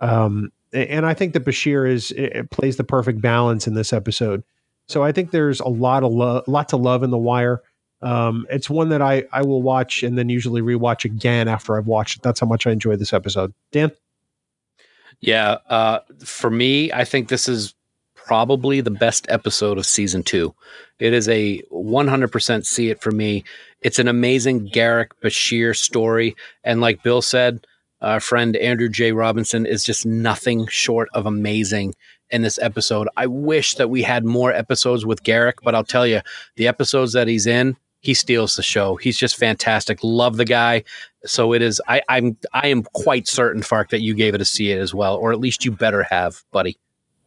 Um, and I think that Bashir is it plays the perfect balance in this episode. So I think there's a lot of love, lot to love in The Wire. Um, it's one that I, I will watch and then usually rewatch again after I've watched it. That's how much I enjoy this episode. Dan? Yeah. Uh, for me, I think this is probably the best episode of season two. It is a one hundred percent see it for me. It's an amazing Garrick Bashir story. And like Bill said, our friend Andrew J. Robinson is just nothing short of amazing in this episode. I wish that we had more episodes with Garrick, but I'll tell you, the episodes that he's in, he steals the show. He's just fantastic. Love the guy. So it is, I, I'm, I am quite certain, Fark, that you gave it a see it as well, or at least you better have, buddy.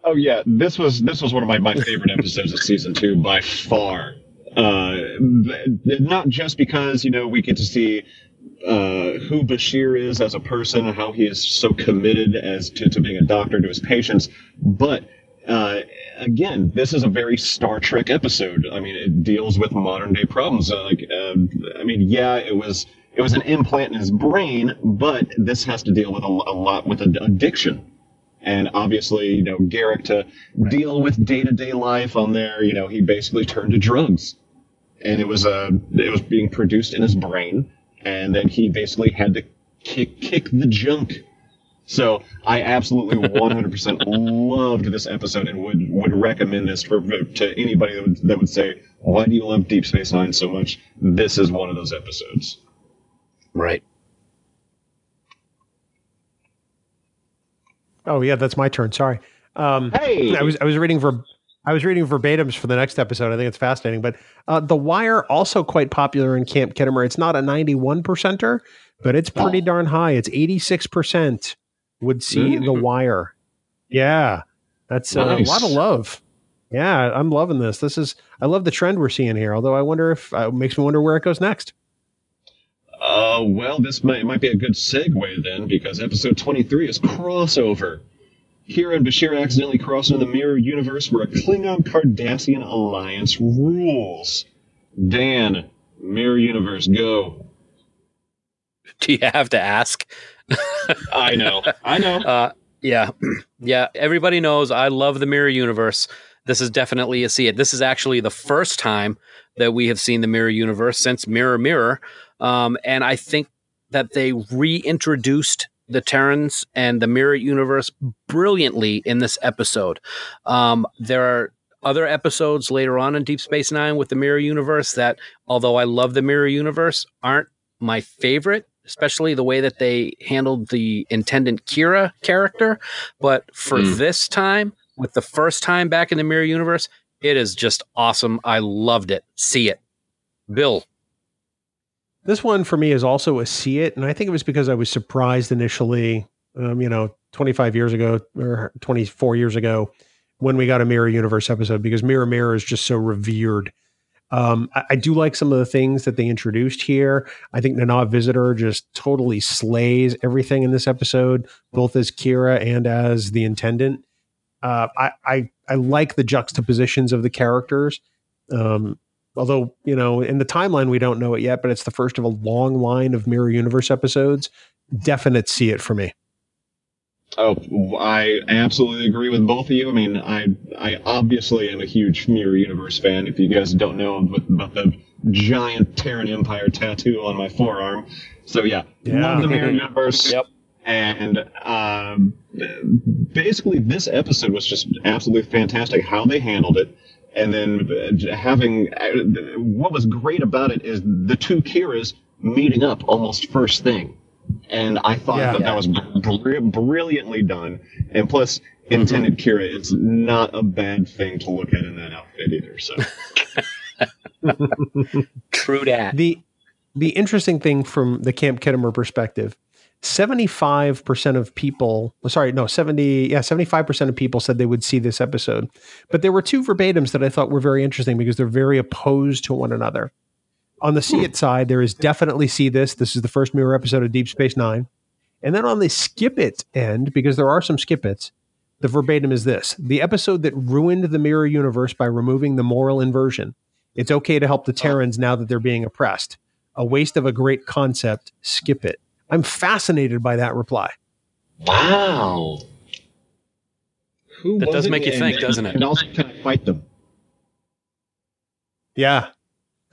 Oh yeah. This was, this was one of my, my favorite episodes of season two by far. Uh, not just because, you know, we get to see Uh, who Bashir is as a person and how he is so committed as to, to being a doctor to his patients. But uh, again, this is a very Star Trek episode. I mean, it deals with modern day problems. Uh, like, uh, I mean, yeah, it was it was an implant in his brain, but this has to deal with a, a lot with addiction. And obviously, you know, Garrick to right. deal with day to day life on there. You know, he basically turned to drugs, and it was a uh, it was being produced in his brain. And then he basically had to kick, kick the junk. So I absolutely one hundred percent loved this episode and would, would recommend this for, to anybody that would, that would say, why do you love Deep Space Nine so much? This is one of those episodes. Right. Oh yeah, that's my turn. Sorry. Um, hey, I was, I was reading for, I was reading verbatims for the next episode. I think it's fascinating. But uh, The Wire, also quite popular in Camp Khitomer. It's not a ninety-one percenter, but it's pretty darn high. It's eighty-six percent would see mm-hmm. The Wire. Yeah, that's uh, nice. A lot of love. Yeah, I'm loving this. This is I love the trend we're seeing here, although I wonder if uh, it makes me wonder where it goes next. Uh, well, this might, might be a good segue then, because episode twenty-three is crossover. Kira and Bashir accidentally cross into the mirror universe where a Klingon-Cardassian alliance rules. Dan, mirror universe, go. Do you have to ask? I know. I know. Uh, yeah. Yeah. Everybody knows I love the mirror universe. This is definitely a see it. This is actually the first time that we have seen the mirror universe since Mirror Mirror. Um, and I think that they reintroduced the Terrans and the Mirror Universe brilliantly in this episode. Um, there are other episodes later on in Deep Space Nine with the Mirror Universe that, although I love the Mirror Universe, aren't my favorite, especially the way that they handled the Intendant Kira character. But for mm. this time, with the first time back in the Mirror Universe, it is just awesome. I loved it. See it. Bill. This one for me is also a see it. And I think it was because I was surprised initially, um, you know, twenty-five years ago or twenty-four years ago when we got a Mirror Universe episode, because Mirror Mirror is just so revered. Um, I, I do like some of the things that they introduced here. I think Nana Visitor just totally slays everything in this episode, both as Kira and as the Intendant. Uh, I, I, I like the juxtapositions of the characters. Um, although, you know, in the timeline, we don't know it yet, but it's the first of a long line of Mirror Universe episodes. Definite see it for me. Oh, I absolutely agree with both of you. I mean, I I obviously am a huge Mirror Universe fan. If you guys don't know about the giant Terran Empire tattoo on my forearm. So, yeah, yeah. Love the Mirror Universe. Yep. And um, basically this episode was just absolutely fantastic how they handled it. And then having – what was great about it is the two Kiras meeting up almost first thing. And I thought yeah, that yeah. that was br- brilliantly done. And plus, Intendant Kira, it's not a bad thing to look at in that outfit either. So, true that. The the interesting thing from the Camp Khitomer perspective, seventy-five percent of people, sorry, no, seventy, yeah, seventy-five percent of people said they would see this episode. But there were two verbatims that I thought were very interesting because they're very opposed to one another. On the see it side, there is definitely see this. This is the first Mirror episode of Deep Space Nine. And then on the skip it end, because there are some skip its, the verbatim is this. The episode that ruined the Mirror Universe by removing the moral inversion. It's okay to help the Terrans now that they're being oppressed. A waste of a great concept. Skip it. I'm fascinated by that reply. Wow. Who that does make you think, doesn't it? And also kind of fight them. Yeah.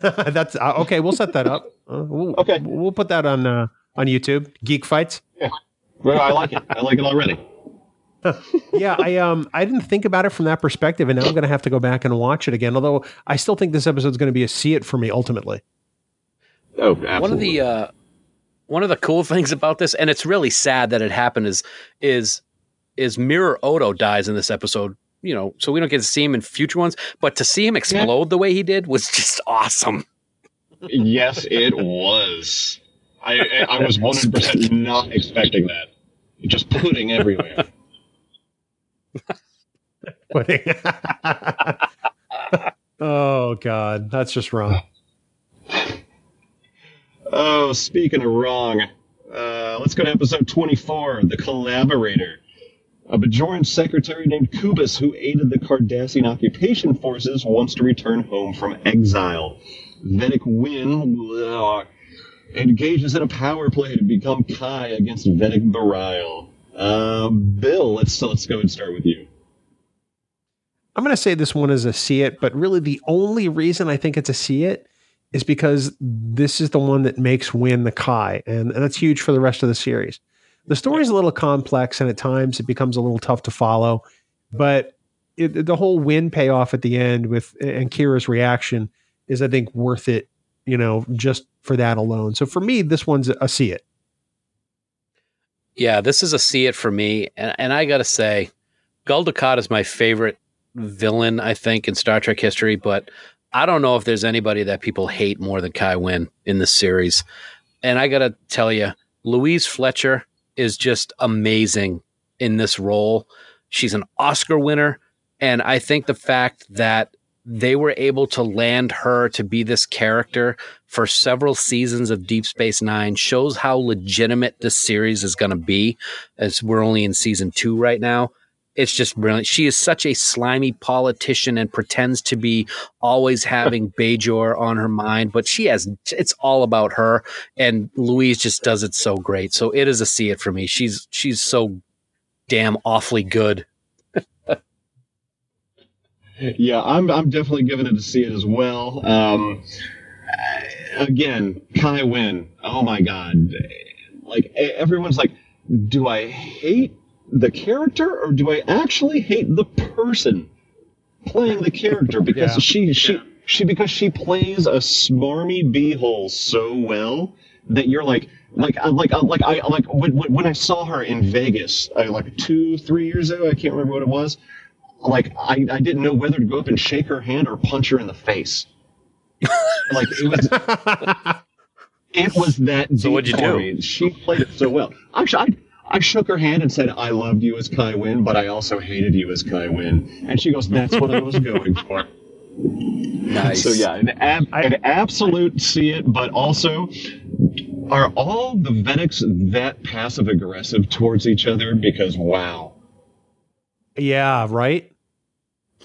That's uh, okay. We'll set that up. Uh, we'll, okay, we'll put that on uh, on YouTube. Geek fights. Yeah, well, I like it. I like it already. yeah, I um, I didn't think about it from that perspective, and now I'm going to have to go back and watch it again. Although I still think this episode is going to be a see it for me ultimately. Oh, absolutely. One of the uh, one of the cool things about this, and it's really sad that it happened, is is is Mirror Odo dies in this episode. You know, so we don't get to see him in future ones, but to see him explode yeah. the way he did was just awesome. Yes, it was. I I was one hundred percent not expecting that. Just pudding everywhere. Pudding. Oh, God. That's just wrong. Oh, speaking of wrong, uh, let's go to episode twenty-four, The Collaborator. A Bajoran secretary named Kubus, who aided the Cardassian occupation forces, wants to return home from exile. Vedic Wynn blah, engages in a power play to become Kai against Vedic Barile. Uh, Bill, let's let's go and start with you. I'm going to say this one is a see it, but really the only reason I think it's a see it is because this is the one that makes Wynn the Kai, and, and that's huge for the rest of the series. The story's a little complex, and at times it becomes a little tough to follow. But it, the whole win payoff at the end with and Kira's reaction is, I think, worth it. You know, just for that alone. So for me, this one's a see it. Yeah, this is a see it for me, and, and I gotta say, Gul Dukat is my favorite villain, I think, in Star Trek history. But I don't know if there's anybody that people hate more than Kai Wynn in this series. And I gotta tell you, Louise Fletcher is just amazing in this role. She's an Oscar winner. And I think the fact that they were able to land her to be this character for several seasons of Deep Space Nine shows how legitimate this series is going to be, as we're only in season two right now. It's just brilliant. She is such a slimy politician and pretends to be always having Bajor on her mind, but she has, it's all about her, and Louise just does it so great. So it is a see it for me. She's, she's so damn awfully good. yeah. I'm, I'm definitely giving it a see it as well. Um, again, Kai Wynn. Oh my God. Like everyone's like, do I hate the character or do I actually hate the person playing the character? Because yeah. she she yeah. she because she plays a smarmy b-hole so well that you're like like I like I like I like when when I saw her in Vegas I, like two three years ago, I can't remember what it was. Like I, I didn't know whether to go up and shake her hand or punch her in the face. Like it was. It was that deep. So what'd you do? She played it so well. Actually, I, I shook her hand and said, I loved you as Kai Wynn, but I also hated you as Kai Wynn. And she goes, that's what I was going for. Nice. So yeah, an, ab- I, an absolute see it, but also, are all the Vedics that passive-aggressive towards each other? Because, wow. Yeah, right?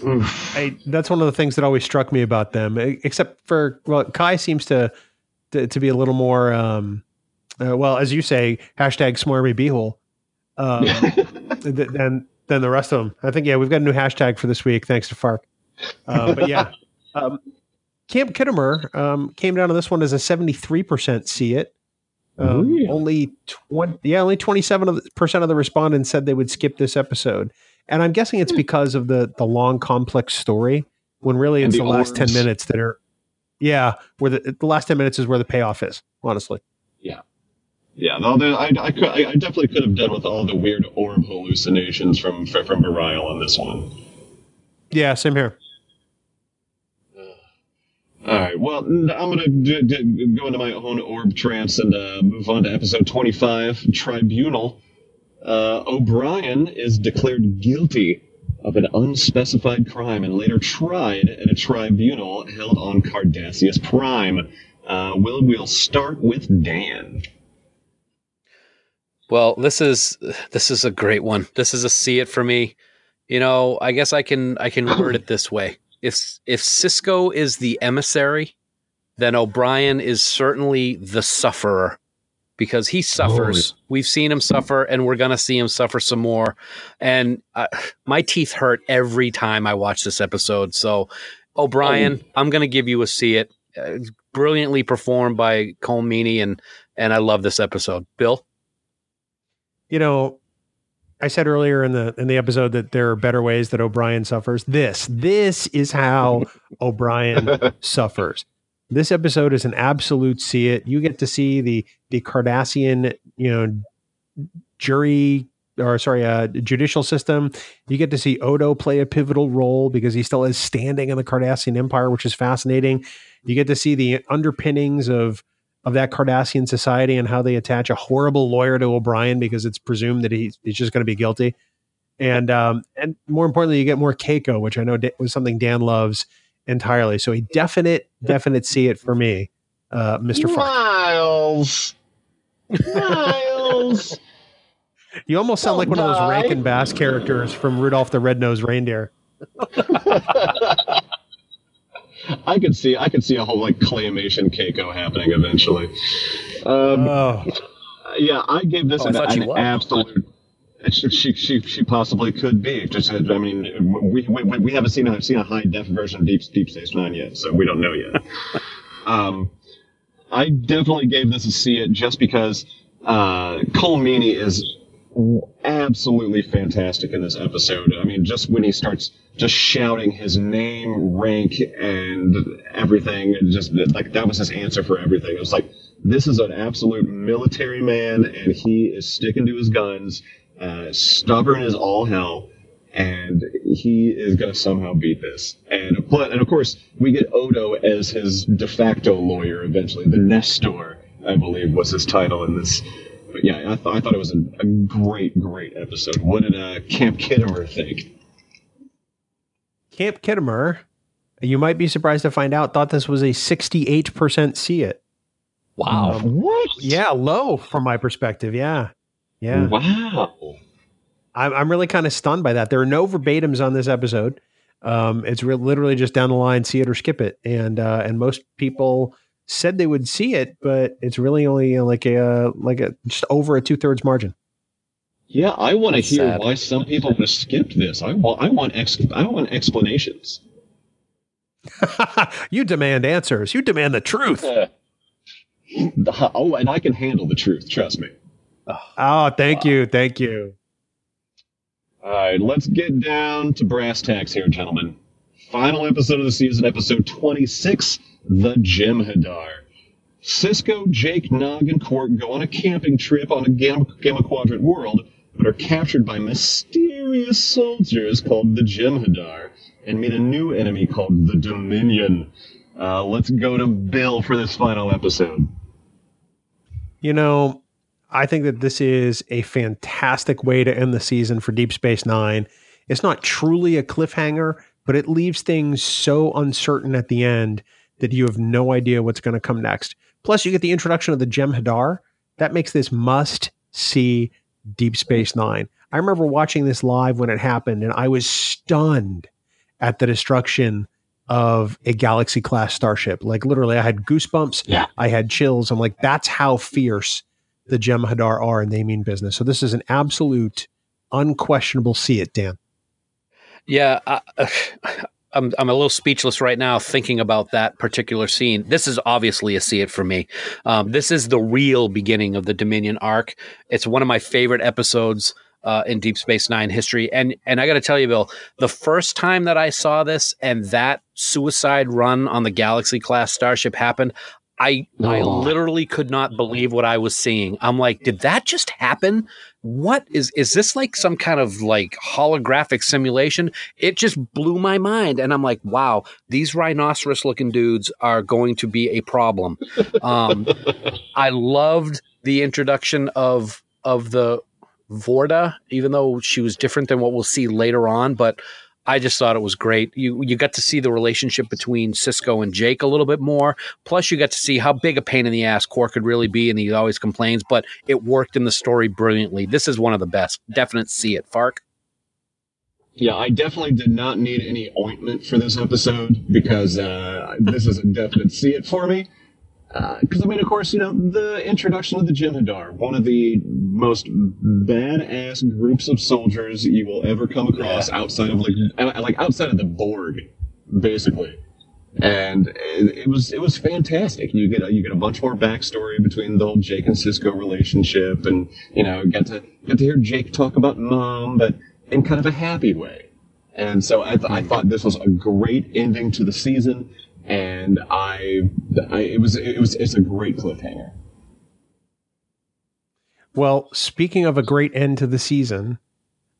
I, that's one of the things that always struck me about them, except for, well, Kai seems to... To, to be a little more, um, uh, well, as you say, hashtag smarmy beehole, um, th- than, than the rest of them. I think, yeah, we've got a new hashtag for this week, thanks to Fark. Uh, but yeah, um, Camp Khitomer um, came down to this one as a seventy-three percent see it. Um, yeah. Only twenty, yeah, only twenty-seven percent of the respondents said they would skip this episode. And I'm guessing it's because of the, the long, complex story, when really it's the, the last ten minutes that are... Yeah, where the, the last ten minutes is where the payoff is, honestly. Yeah, yeah. No, there, I, I, could, I definitely could have done with all the weird orb hallucinations from from Burial on this one. Yeah, same here. Uh, all right. Well, I'm gonna d- d- go into my own orb trance and uh, move on to episode twenty-five, Tribunal. Uh, O'Brien is declared guilty of an unspecified crime and later tried at a tribunal held on Cardassius Prime. Uh, Will, we'll start with Dan. Well, this is this is a great one. This is a see it for me. You know, I guess I can I can word it this way. If if Sisko is the emissary, then O'Brien is certainly the sufferer. Because he suffers. Holy. We've seen him suffer, and we're going to see him suffer some more. And uh, my teeth hurt every time I watch this episode. So, O'Brien, oh. I'm going to give you a see it. Uh, brilliantly performed by Colmeany, and and I love this episode. Bill? You know, I said earlier in the in the episode that there are better ways that O'Brien suffers. This, this is how O'Brien suffers. This episode is an absolute see it. You get to see the the Cardassian, you know, jury or sorry, uh, judicial system. You get to see Odo play a pivotal role because he still is standing in the Cardassian Empire, which is fascinating. You get to see the underpinnings of of that Cardassian society and how they attach a horrible lawyer to O'Brien because it's presumed that he's, he's just going to be guilty. And um, and more importantly, you get more Keiko, which I know was something Dan loves entirely. So a definite, definite see it for me, uh, Mister Fark. Miles. Miles. You almost sound Don't like one die. Of those Rankin Bass characters from Rudolph the Red-Nosed Reindeer. I could see I could see a whole like claymation Keiko happening eventually. Um, oh. Yeah, I gave this oh, an, I an absolute... She, she she possibly could be. Just, I mean, we, we we haven't seen a seen a high def version of Deep Deep Space Nine yet, so we don't know yet. um, I definitely gave this a see it just because uh, Colmeany is absolutely fantastic in this episode. I mean, just when he starts just shouting his name, rank, and everything, and just like that was his answer for everything. It was like, this is an absolute military man, and he is sticking to his guns. Uh, stubborn as all hell, and he is going to somehow beat this. And, and of course, we get Odo as his de facto lawyer eventually. The Nestor, I believe, was his title in this. But yeah, I, th- I thought it was a, a great, great episode. What did uh, Camp Khitomer think? Camp Khitomer, you might be surprised to find out, thought this was a sixty-eight percent see it. Wow. Um, what? Yeah, low from my perspective, yeah. Yeah. Wow. I'm I'm really kind of stunned by that. There are no verbatims on this episode. Um, it's re- literally just down the line, see it or skip it. And uh, and most people said they would see it, but it's really only you know, like a like a just over a two thirds margin. Yeah, I want to hear sad. Why some people would have skipped this. I want I want ex- I want explanations. You demand answers. You demand the truth. Uh, oh, and I can handle the truth. Trust me. Oh, oh thank wow. you. Thank you. All right, let's get down to brass tacks here, gentlemen. Final episode of the season, episode twenty-six, The Jem'Hadar. Sisko, Jake, Nog, and Quark go on a camping trip on a Gamma, Gamma Quadrant world, but are captured by mysterious soldiers called the Jem'Hadar and meet a new enemy called the Dominion. Uh, let's go to Bill for this final episode. You know, I think that this is a fantastic way to end the season for Deep Space Nine. It's not truly a cliffhanger, but it leaves things so uncertain at the end that you have no idea what's going to come next. Plus, you get the introduction of the Jem'Hadar. That makes this must-see Deep Space Nine. I remember watching this live when it happened, and I was stunned at the destruction of a Galaxy-class starship. Like, literally, I had goosebumps. Yeah. I had chills. I'm like, that's how fierce the Jem'Hadar are, and they mean business. So this is an absolute, unquestionable see it, Dan. Yeah, I, I'm I'm a little speechless right now thinking about that particular scene. This is obviously a see it for me. Um, this is the real beginning of the Dominion arc. It's one of my favorite episodes uh, in Deep Space Nine history. And and I got to tell you, Bill, the first time that I saw this and that suicide run on the Galaxy-class starship happened, I oh. I literally could not believe what I was seeing. I'm like, did that just happen? What is, is this like some kind of like holographic simulation? It just blew my mind. And I'm like, wow, these rhinoceros looking dudes are going to be a problem. Um, I loved the introduction of, of the Vorta, even though she was different than what we'll see later on, but I just thought it was great. You you got to see the relationship between Sisko and Jake a little bit more. Plus, you got to see how big a pain in the ass Quark could really be, and he always complains, but it worked in the story brilliantly. This is one of the best. Definite see it, Fark. Yeah, I definitely did not need any ointment for this episode because uh, this is a definite see it for me. Because, uh, I mean, of course, you know, the introduction of the Jem'Hadar, one of the most badass groups of soldiers you will ever come across outside of, like, like outside of the Borg, basically. And it, it was it was fantastic. You get a, you get a bunch more backstory between the whole Jake and Sisko relationship, and, you know, got to got to hear Jake talk about Mom, but in kind of a happy way. And so I, th- I thought this was a great ending to the season. And I, I, it was, it was, it's a great cliffhanger. Well, speaking of a great end to the season,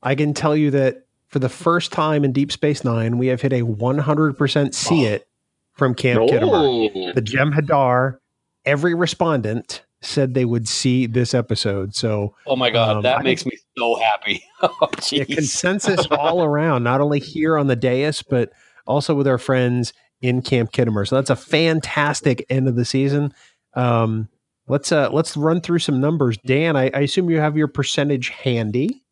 I can tell you that for the first time in Deep Space Nine, we have hit a one hundred percent see it from Camp oh. Khitomer. The Jem'Hadar, every respondent said they would see this episode. So, oh my God, um, that I makes think, me so happy. Oh, yeah, consensus all around, not only here on the dais, but also with our friends in Camp Khitomer. So that's a fantastic end of the season. Um, let's uh, let's run through some numbers. Dan, I, I assume you have your percentage handy.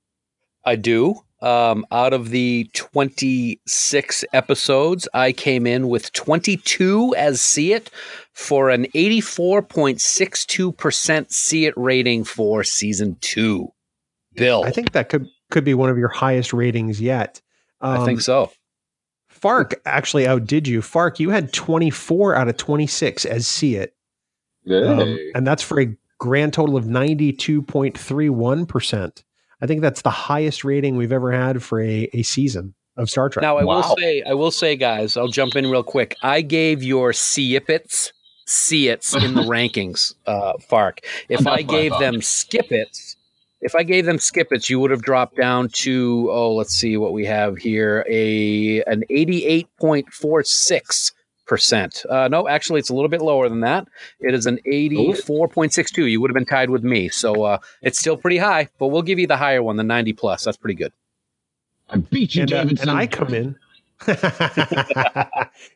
I do. Um, out of the twenty-six episodes, I came in with twenty-two as see it for an eighty-four point six two percent see it rating for season two. Bill, I think that could could be one of your highest ratings yet. Um, I think so. Fark actually outdid you. Fark, you had twenty-four out of twenty-six as see it. Um, and that's for a grand total of ninety-two point three one percent. I think that's the highest rating we've ever had for a, a season of Star Trek. Now, I wow. will say, I will say, guys, I'll jump in real quick. I gave your see-ipits, see-its in the rankings, uh, Fark. If I gave thought. them skip-its, If I gave them skip-its, you would have dropped down to, oh, let's see what we have here, a an eighty-eight point four six percent. Uh, no, actually, it's a little bit lower than that. It is an eighty-four point six two. You would have been tied with me. So uh, it's still pretty high, but we'll give you the higher one, the ninety plus. That's pretty good. I beat you, and, Davidson. And I come in.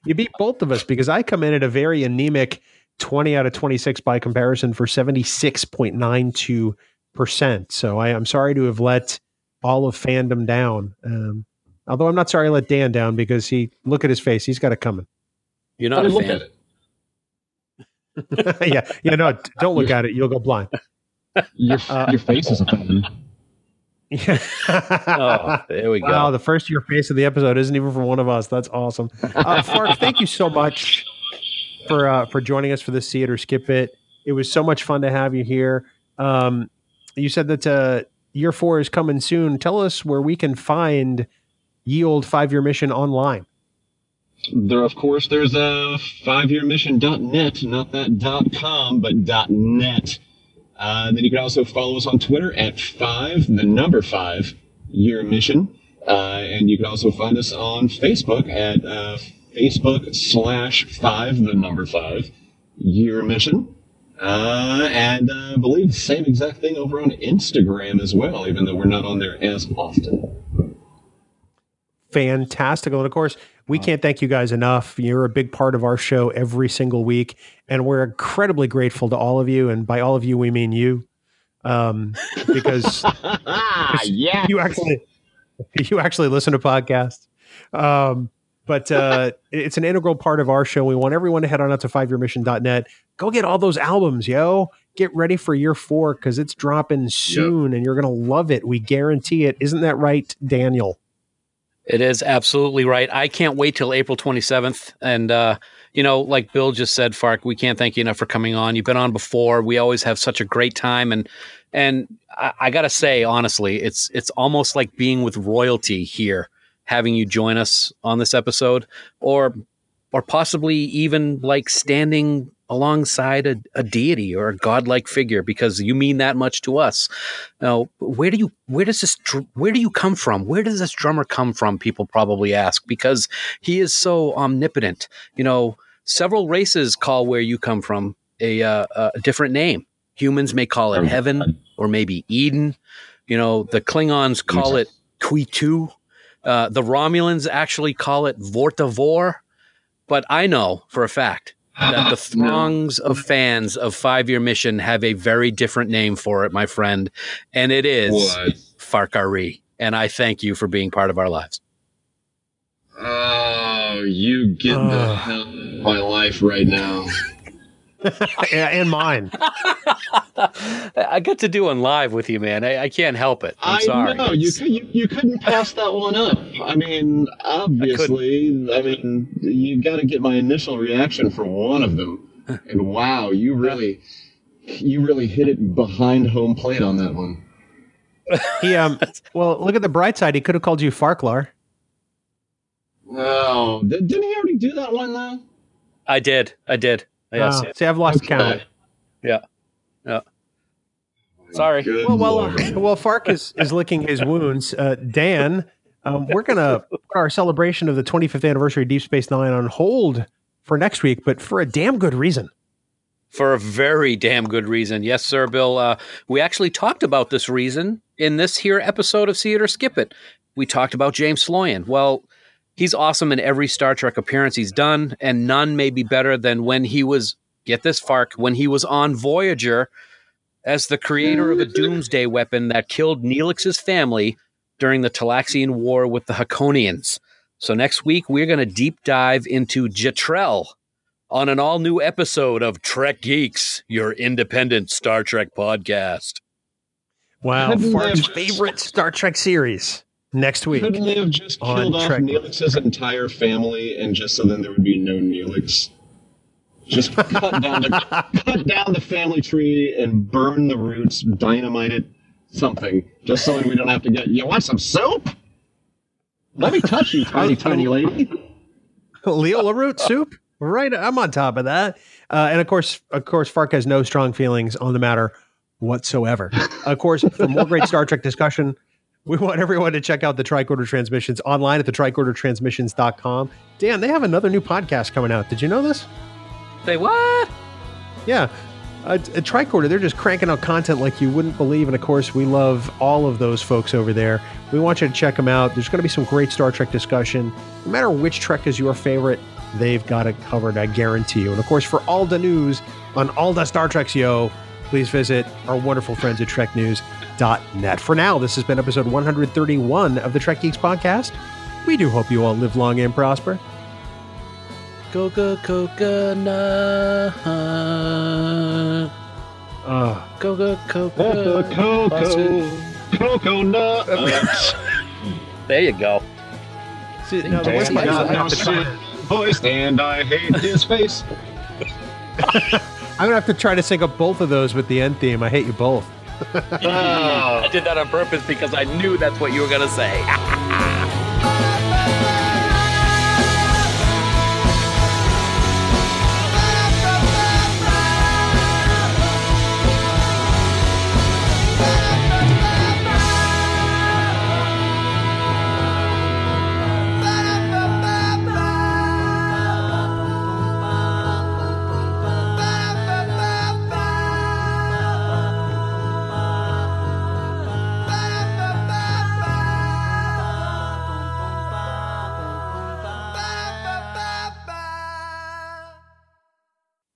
You beat both of us because I come in at a very anemic twenty out of twenty-six by comparison for seventy-six point nine two percent. So I, I'm sorry to have let all of fandom down. Um, although I'm not sorry I let Dan down because he look at his face, he's got it coming. You're not I a look fan. At it. yeah, yeah, no, don't look at it. You'll go blind. Your uh, your face is a fan. Yeah. Oh, there we go. Wow, the first year face of the episode isn't even from one of us. That's awesome. Uh, Fark, thank you so much for uh, for joining us for this See It or Skip It. It was so much fun to have you here. Um, You said that uh, year four is coming soon. Tell us where we can find Ye Olde Five-Year Mission online. There, of course, there's a five year mission dot net, not that .com, but .net. Uh, then you can also follow us on Twitter at five, the number five, year mission. Uh, and you can also find us on Facebook at uh, Facebook slash five, the number five, year mission. Uh, and uh, I believe the same exact thing over on Instagram as well, even though we're not on there as often. Fantastical. And of course, we can't thank you guys enough. You're a big part of our show every single week, and we're incredibly grateful to all of you. And by all of you, we mean you, um, because yes. you actually you actually listen to podcasts. Um, but uh, it's an integral part of our show. We want everyone to head on out to five year mission dot net. Go get all those albums, yo. Get ready for year four because it's dropping soon, yep. and you're going to love it. We guarantee it. Isn't that right, Daniel? It is absolutely right. I can't wait till April twenty-seventh. And, uh, you know, like Bill just said, Fark, we can't thank you enough for coming on. You've been on before. We always have such a great time. And, and I, I got to say, honestly, it's, it's almost like being with royalty here, having you join us on this episode, or, or possibly even like standing alongside a, a deity or a godlike figure, because you mean that much to us. Now, where do you, where does this, where do you come from? Where does this drummer come from? People probably ask, because he is so omnipotent. You know, several races call where you come from a, uh, a different name. Humans may call it heaven or maybe Eden. You know, the Klingons call it Kwitu. Uh, the Romulans actually call it Vortivore. But I know for a fact that the throngs of fans of Five-Year Mission have a very different name for it, my friend. And it is what? Farkari. And I thank you for being part of our lives. Oh, you get uh, the hell out of my life right now. Yeah, and mine. I got to do one live with you, man. I, I can't help it. I'm I sorry. know. You, you, you couldn't pass that one up. I mean, obviously, I, I mean, you got to get my initial reaction for one of them. And wow, you really, you really hit it behind home plate on that one. He, um, well, look at the bright side. He could have called you Farklar. No. Didn't he already do that one, though? I did. I did. Yes. Uh, see, I've lost okay. count. Yeah. Yeah. Sorry. Good well, well, uh, well, Fark is, is licking his wounds. Uh, Dan, um, we're going to put our celebration of the twenty-fifth anniversary of Deep Space Nine on hold for next week, but for a damn good reason. For a very damn good reason. Yes, sir, Bill. Uh, we actually talked about this reason in this here episode of See It or Skip It. We talked about James Sloyan. Well, he's awesome in every Star Trek appearance he's done, and none may be better than when he was, get this, Fark, when he was on Voyager as the creator of a doomsday weapon that killed Neelix's family during the Talaxian War with the Hakonians. So next week, we're going to deep dive into Jetrel on an all-new episode of Trek Geeks, your independent Star Trek podcast. Wow, Fark's favorite Star Trek series. Next week. Couldn't they have just killed off Trek. Neelix's entire family, and just so then there would be no Neelix? Just cut down the cut down the family tree and burn the roots, dynamite it, something. Just so we don't have to get. You want some soup? Let me touch you, tiny tiny lady. Leola root soup, right? I'm on top of that, uh, and of course, of course, Fark has no strong feelings on the matter whatsoever. Of course, for more great Star Trek discussion. We want everyone to check out the Tricorder Transmissions online at the tricorder transmissions dot com. Dan, they have another new podcast coming out. Did you know this? They what? Yeah. Uh, at Tricorder, they're just cranking out content like you wouldn't believe. And, of course, we love all of those folks over there. We want you to check them out. There's going to be some great Star Trek discussion. No matter which Trek is your favorite, they've got it covered, I guarantee you. And, of course, for all the news on all the Star Treks, yo, please visit our wonderful friends at trek news dot net. For now, this has been episode one thirty-one of the Trek Geeks podcast. We do hope you all live long and prosper. Go-go coconut. Uh, Go-go coconut. Coco. Coconut. There you go. See, no, the voice no voice, and I hate his face. I'm going to have to try to sync up both of those with the end theme. I hate you both. I did that on purpose because I knew that's what you were going to say.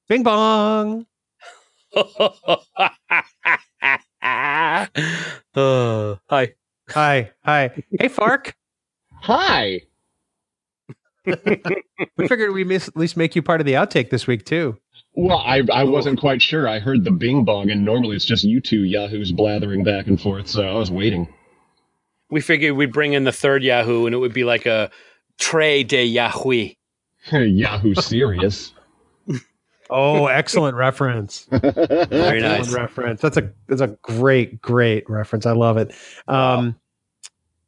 Bing bong. uh, hi. Hi. Hi. Hey, Fark. Hi. We figured we'd at least make you part of the outtake this week, too. Well, I, I wasn't quite sure. I heard the bing bong, and normally it's just you two yahoos blathering back and forth, so I was waiting. We figured we'd bring in the third yahoo, and it would be like a tray de yahoo. Yahoo serious. Oh, excellent reference. Very nice. Excellent reference. That's a that's a great, great reference. I love it. Um, wow.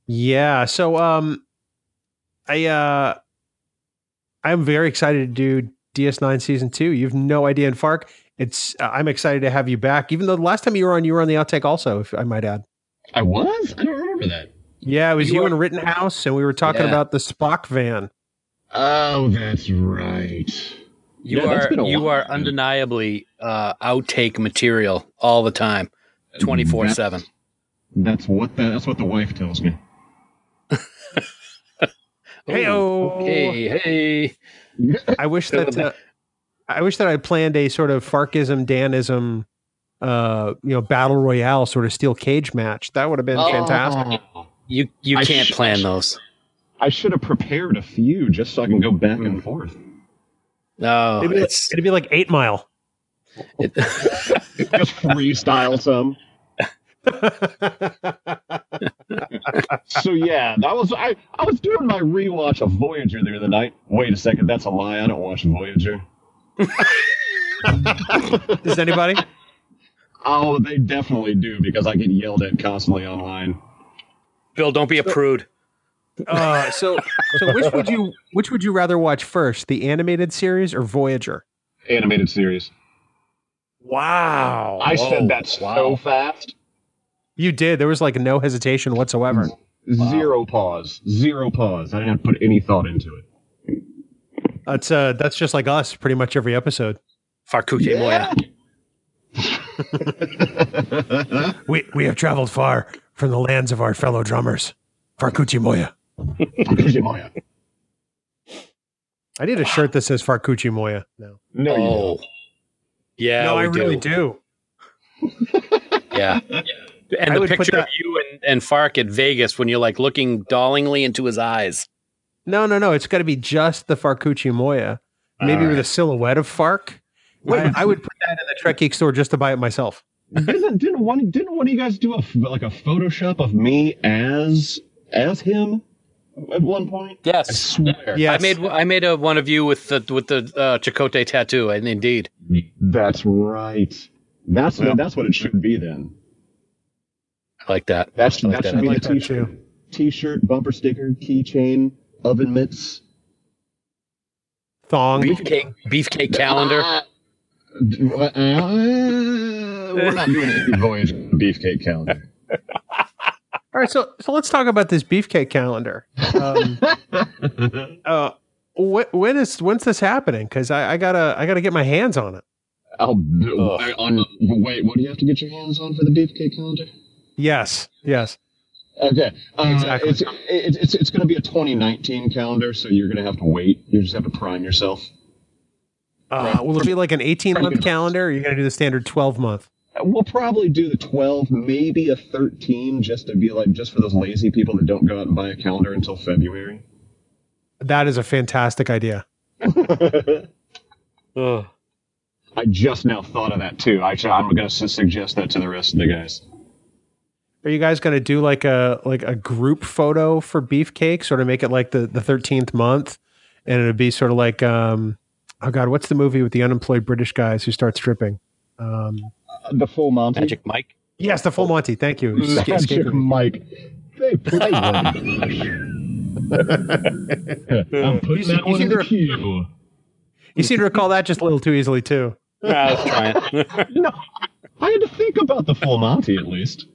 Yeah. So um, I uh, I'm very excited to do D S nine season two. You've no idea. And Fark, it's uh, I'm excited to have you back. Even though the last time you were on, you were on the outtake also, if I might add. I was? I don't remember that. Yeah, it was you, you were... and Rittenhouse, and we were talking yeah. about the Spock van. Oh, that's right. You yeah, are you while. are undeniably uh, outtake material all the time, twenty-four seven. That's what the, that's what the wife tells me. Hey-oh. Okay, hey. I wish that uh, I wish that I planned a sort of Farkism, Danism, uh, you know, battle royale sort of steel cage match. That would have been oh. fantastic. You you I can't sh- plan those. I should have prepared a few just so I can go back mm. and forth. No, it'd be, it's, like, it'd be like Eight Mile. It, just freestyle some. So yeah, that was I. I was doing my rewatch of Voyager the other night. Wait a second, that's a lie. I don't watch Voyager. Does anybody? Oh, they definitely do because I get yelled at constantly online. Bill, don't be a prude. Uh, so, so which would you which would you rather watch first, the animated series or Voyager? Animated series. Wow! I Whoa. said that wow. so fast. You did. There was like no hesitation whatsoever. Wow. Zero pause. Zero pause. I didn't have to put any thought into it. That's uh, that's just like us, pretty much every episode. Farkuke yeah. moya. we we have traveled far from the lands of our fellow drummers. Farkuche moya. Farkuche Moya. I need a shirt that says Farkuche Moya now. No, oh. yeah, no, I really do. yeah. yeah, and I the picture of you and, and Fark at Vegas when you're like looking dollingly into his eyes. No, no, no. It's got to be just the Farkuche Moya, maybe right. with a silhouette of Fark. Wait, I, I would put that in the Trek Geek store just to buy it myself. Didn't didn't one didn't one of you guys do a like a Photoshop of me as? As him at one point? Yes. I swear. Yes. I made I made a one of you with the with the uh, Chakotay tattoo, and indeed. That's right. That's well, what, that's what it should be then. I like that. That's I like that should be like the t-shirt. Too. T-shirt, bumper sticker, keychain, oven mitts. Thong. Beefcake beefcake calendar. Uh, uh, we're not doing any Voyage beefcake calendar. All right, so so let's talk about this beefcake calendar. Um, uh, wh- when is when's this happening? Because I, I gotta I gotta get my hands on it. I'll oh. wait, on, wait. What do you have to get your hands on for the beefcake calendar? Yes, yes. Okay, uh, exactly. It's it, it's it's going to be a twenty nineteen calendar, so you're going to have to wait. You just have to prime yourself. Uh, right. Will it be like an eighteen month calendar? Or are you going to do the standard twelve month? We'll probably do the twelve, maybe a thirteen, just to be like, just for those lazy people that don't go out and buy a calendar until February. That is a fantastic idea. Ugh. I just now thought of that too. Actually, I'm going to suggest that to the rest of the guys. Are you guys going to do like a like a group photo for beefcake, sort of make it like the, the thirteenth month, and it'd be sort of like, um, oh god, what's the movie with the unemployed British guys who start stripping? Um, The Full Monty. Magic Mike. Yes, the full Monty. Thank you. Magic Mike. They play I'm putting you that see, one in the queue. You seem to recall that just a little too easily, too. No, I was trying. No, I had to think about the full Monty, at least.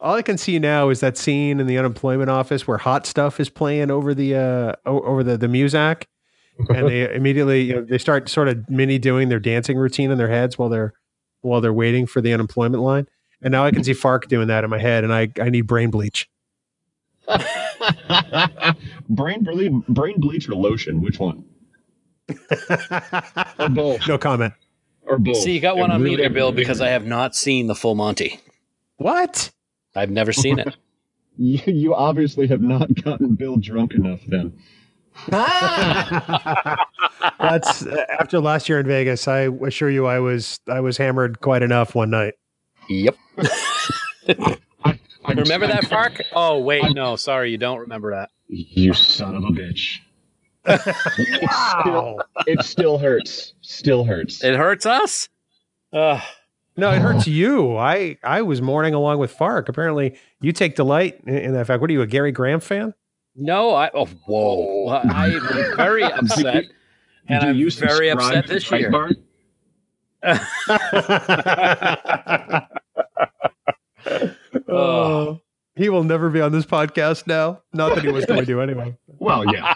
All I can see now is that scene in the unemployment office where Hot Stuff is playing over the uh, over the the Muzak, and they immediately you know, they start sort of mini doing their dancing routine in their heads while they're while they're waiting for the unemployment line. And now I can see Fark doing that in my head, and I, I need brain bleach. brain ble- brain bleach or lotion? Which one? Or both? No comment. Or both? See, you got one it on really, me there, Bill, because I have not seen the full Monty. What? I've never seen it. you, you obviously have not gotten Bill drunk enough, then. That's uh, after last year in Vegas. I assure you, I was I was hammered quite enough one night. Yep. I, I remember that, Fark? Oh, wait, I, no. Sorry, you don't remember that. You son of a bitch. Wow. It still, it still hurts. Still hurts. It hurts us? Uh, no, it hurts you. I, I was mourning along with Fark. Apparently, you take delight in, in that fact. What are you, a Gary Graham fan? No, I... Oh, whoa. I am very upset. And Do I'm very upset this year. Bar? uh, he will never be on this podcast now. Not that he was going to do anyway. Well, yeah.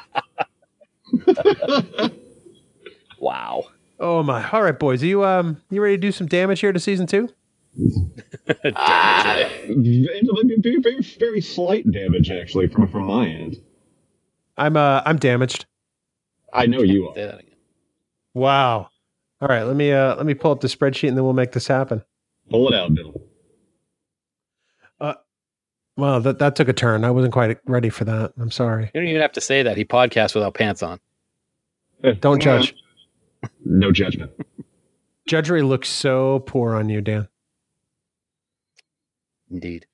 Wow. Oh my! All right, boys. Are you um, you ready to do some damage here to season two? uh, very, very, very slight damage, actually, from from my end. I'm uh, I'm damaged. I know you are. Say that again. Wow. All right, let me uh, let me pull up the spreadsheet and then we'll make this happen. Pull it out, Bill. Uh, well, that that took a turn. I wasn't quite ready for that. I'm sorry. You don't even have to say that. He podcasts without pants on. Don't judge. No judgment. Judgery looks so poor on you, Dan. Indeed.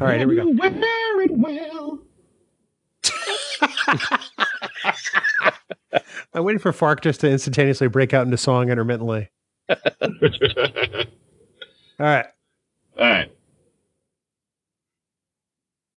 All right, here we go. You wear it well. I'm waiting for Fark just to instantaneously break out into song intermittently. All right.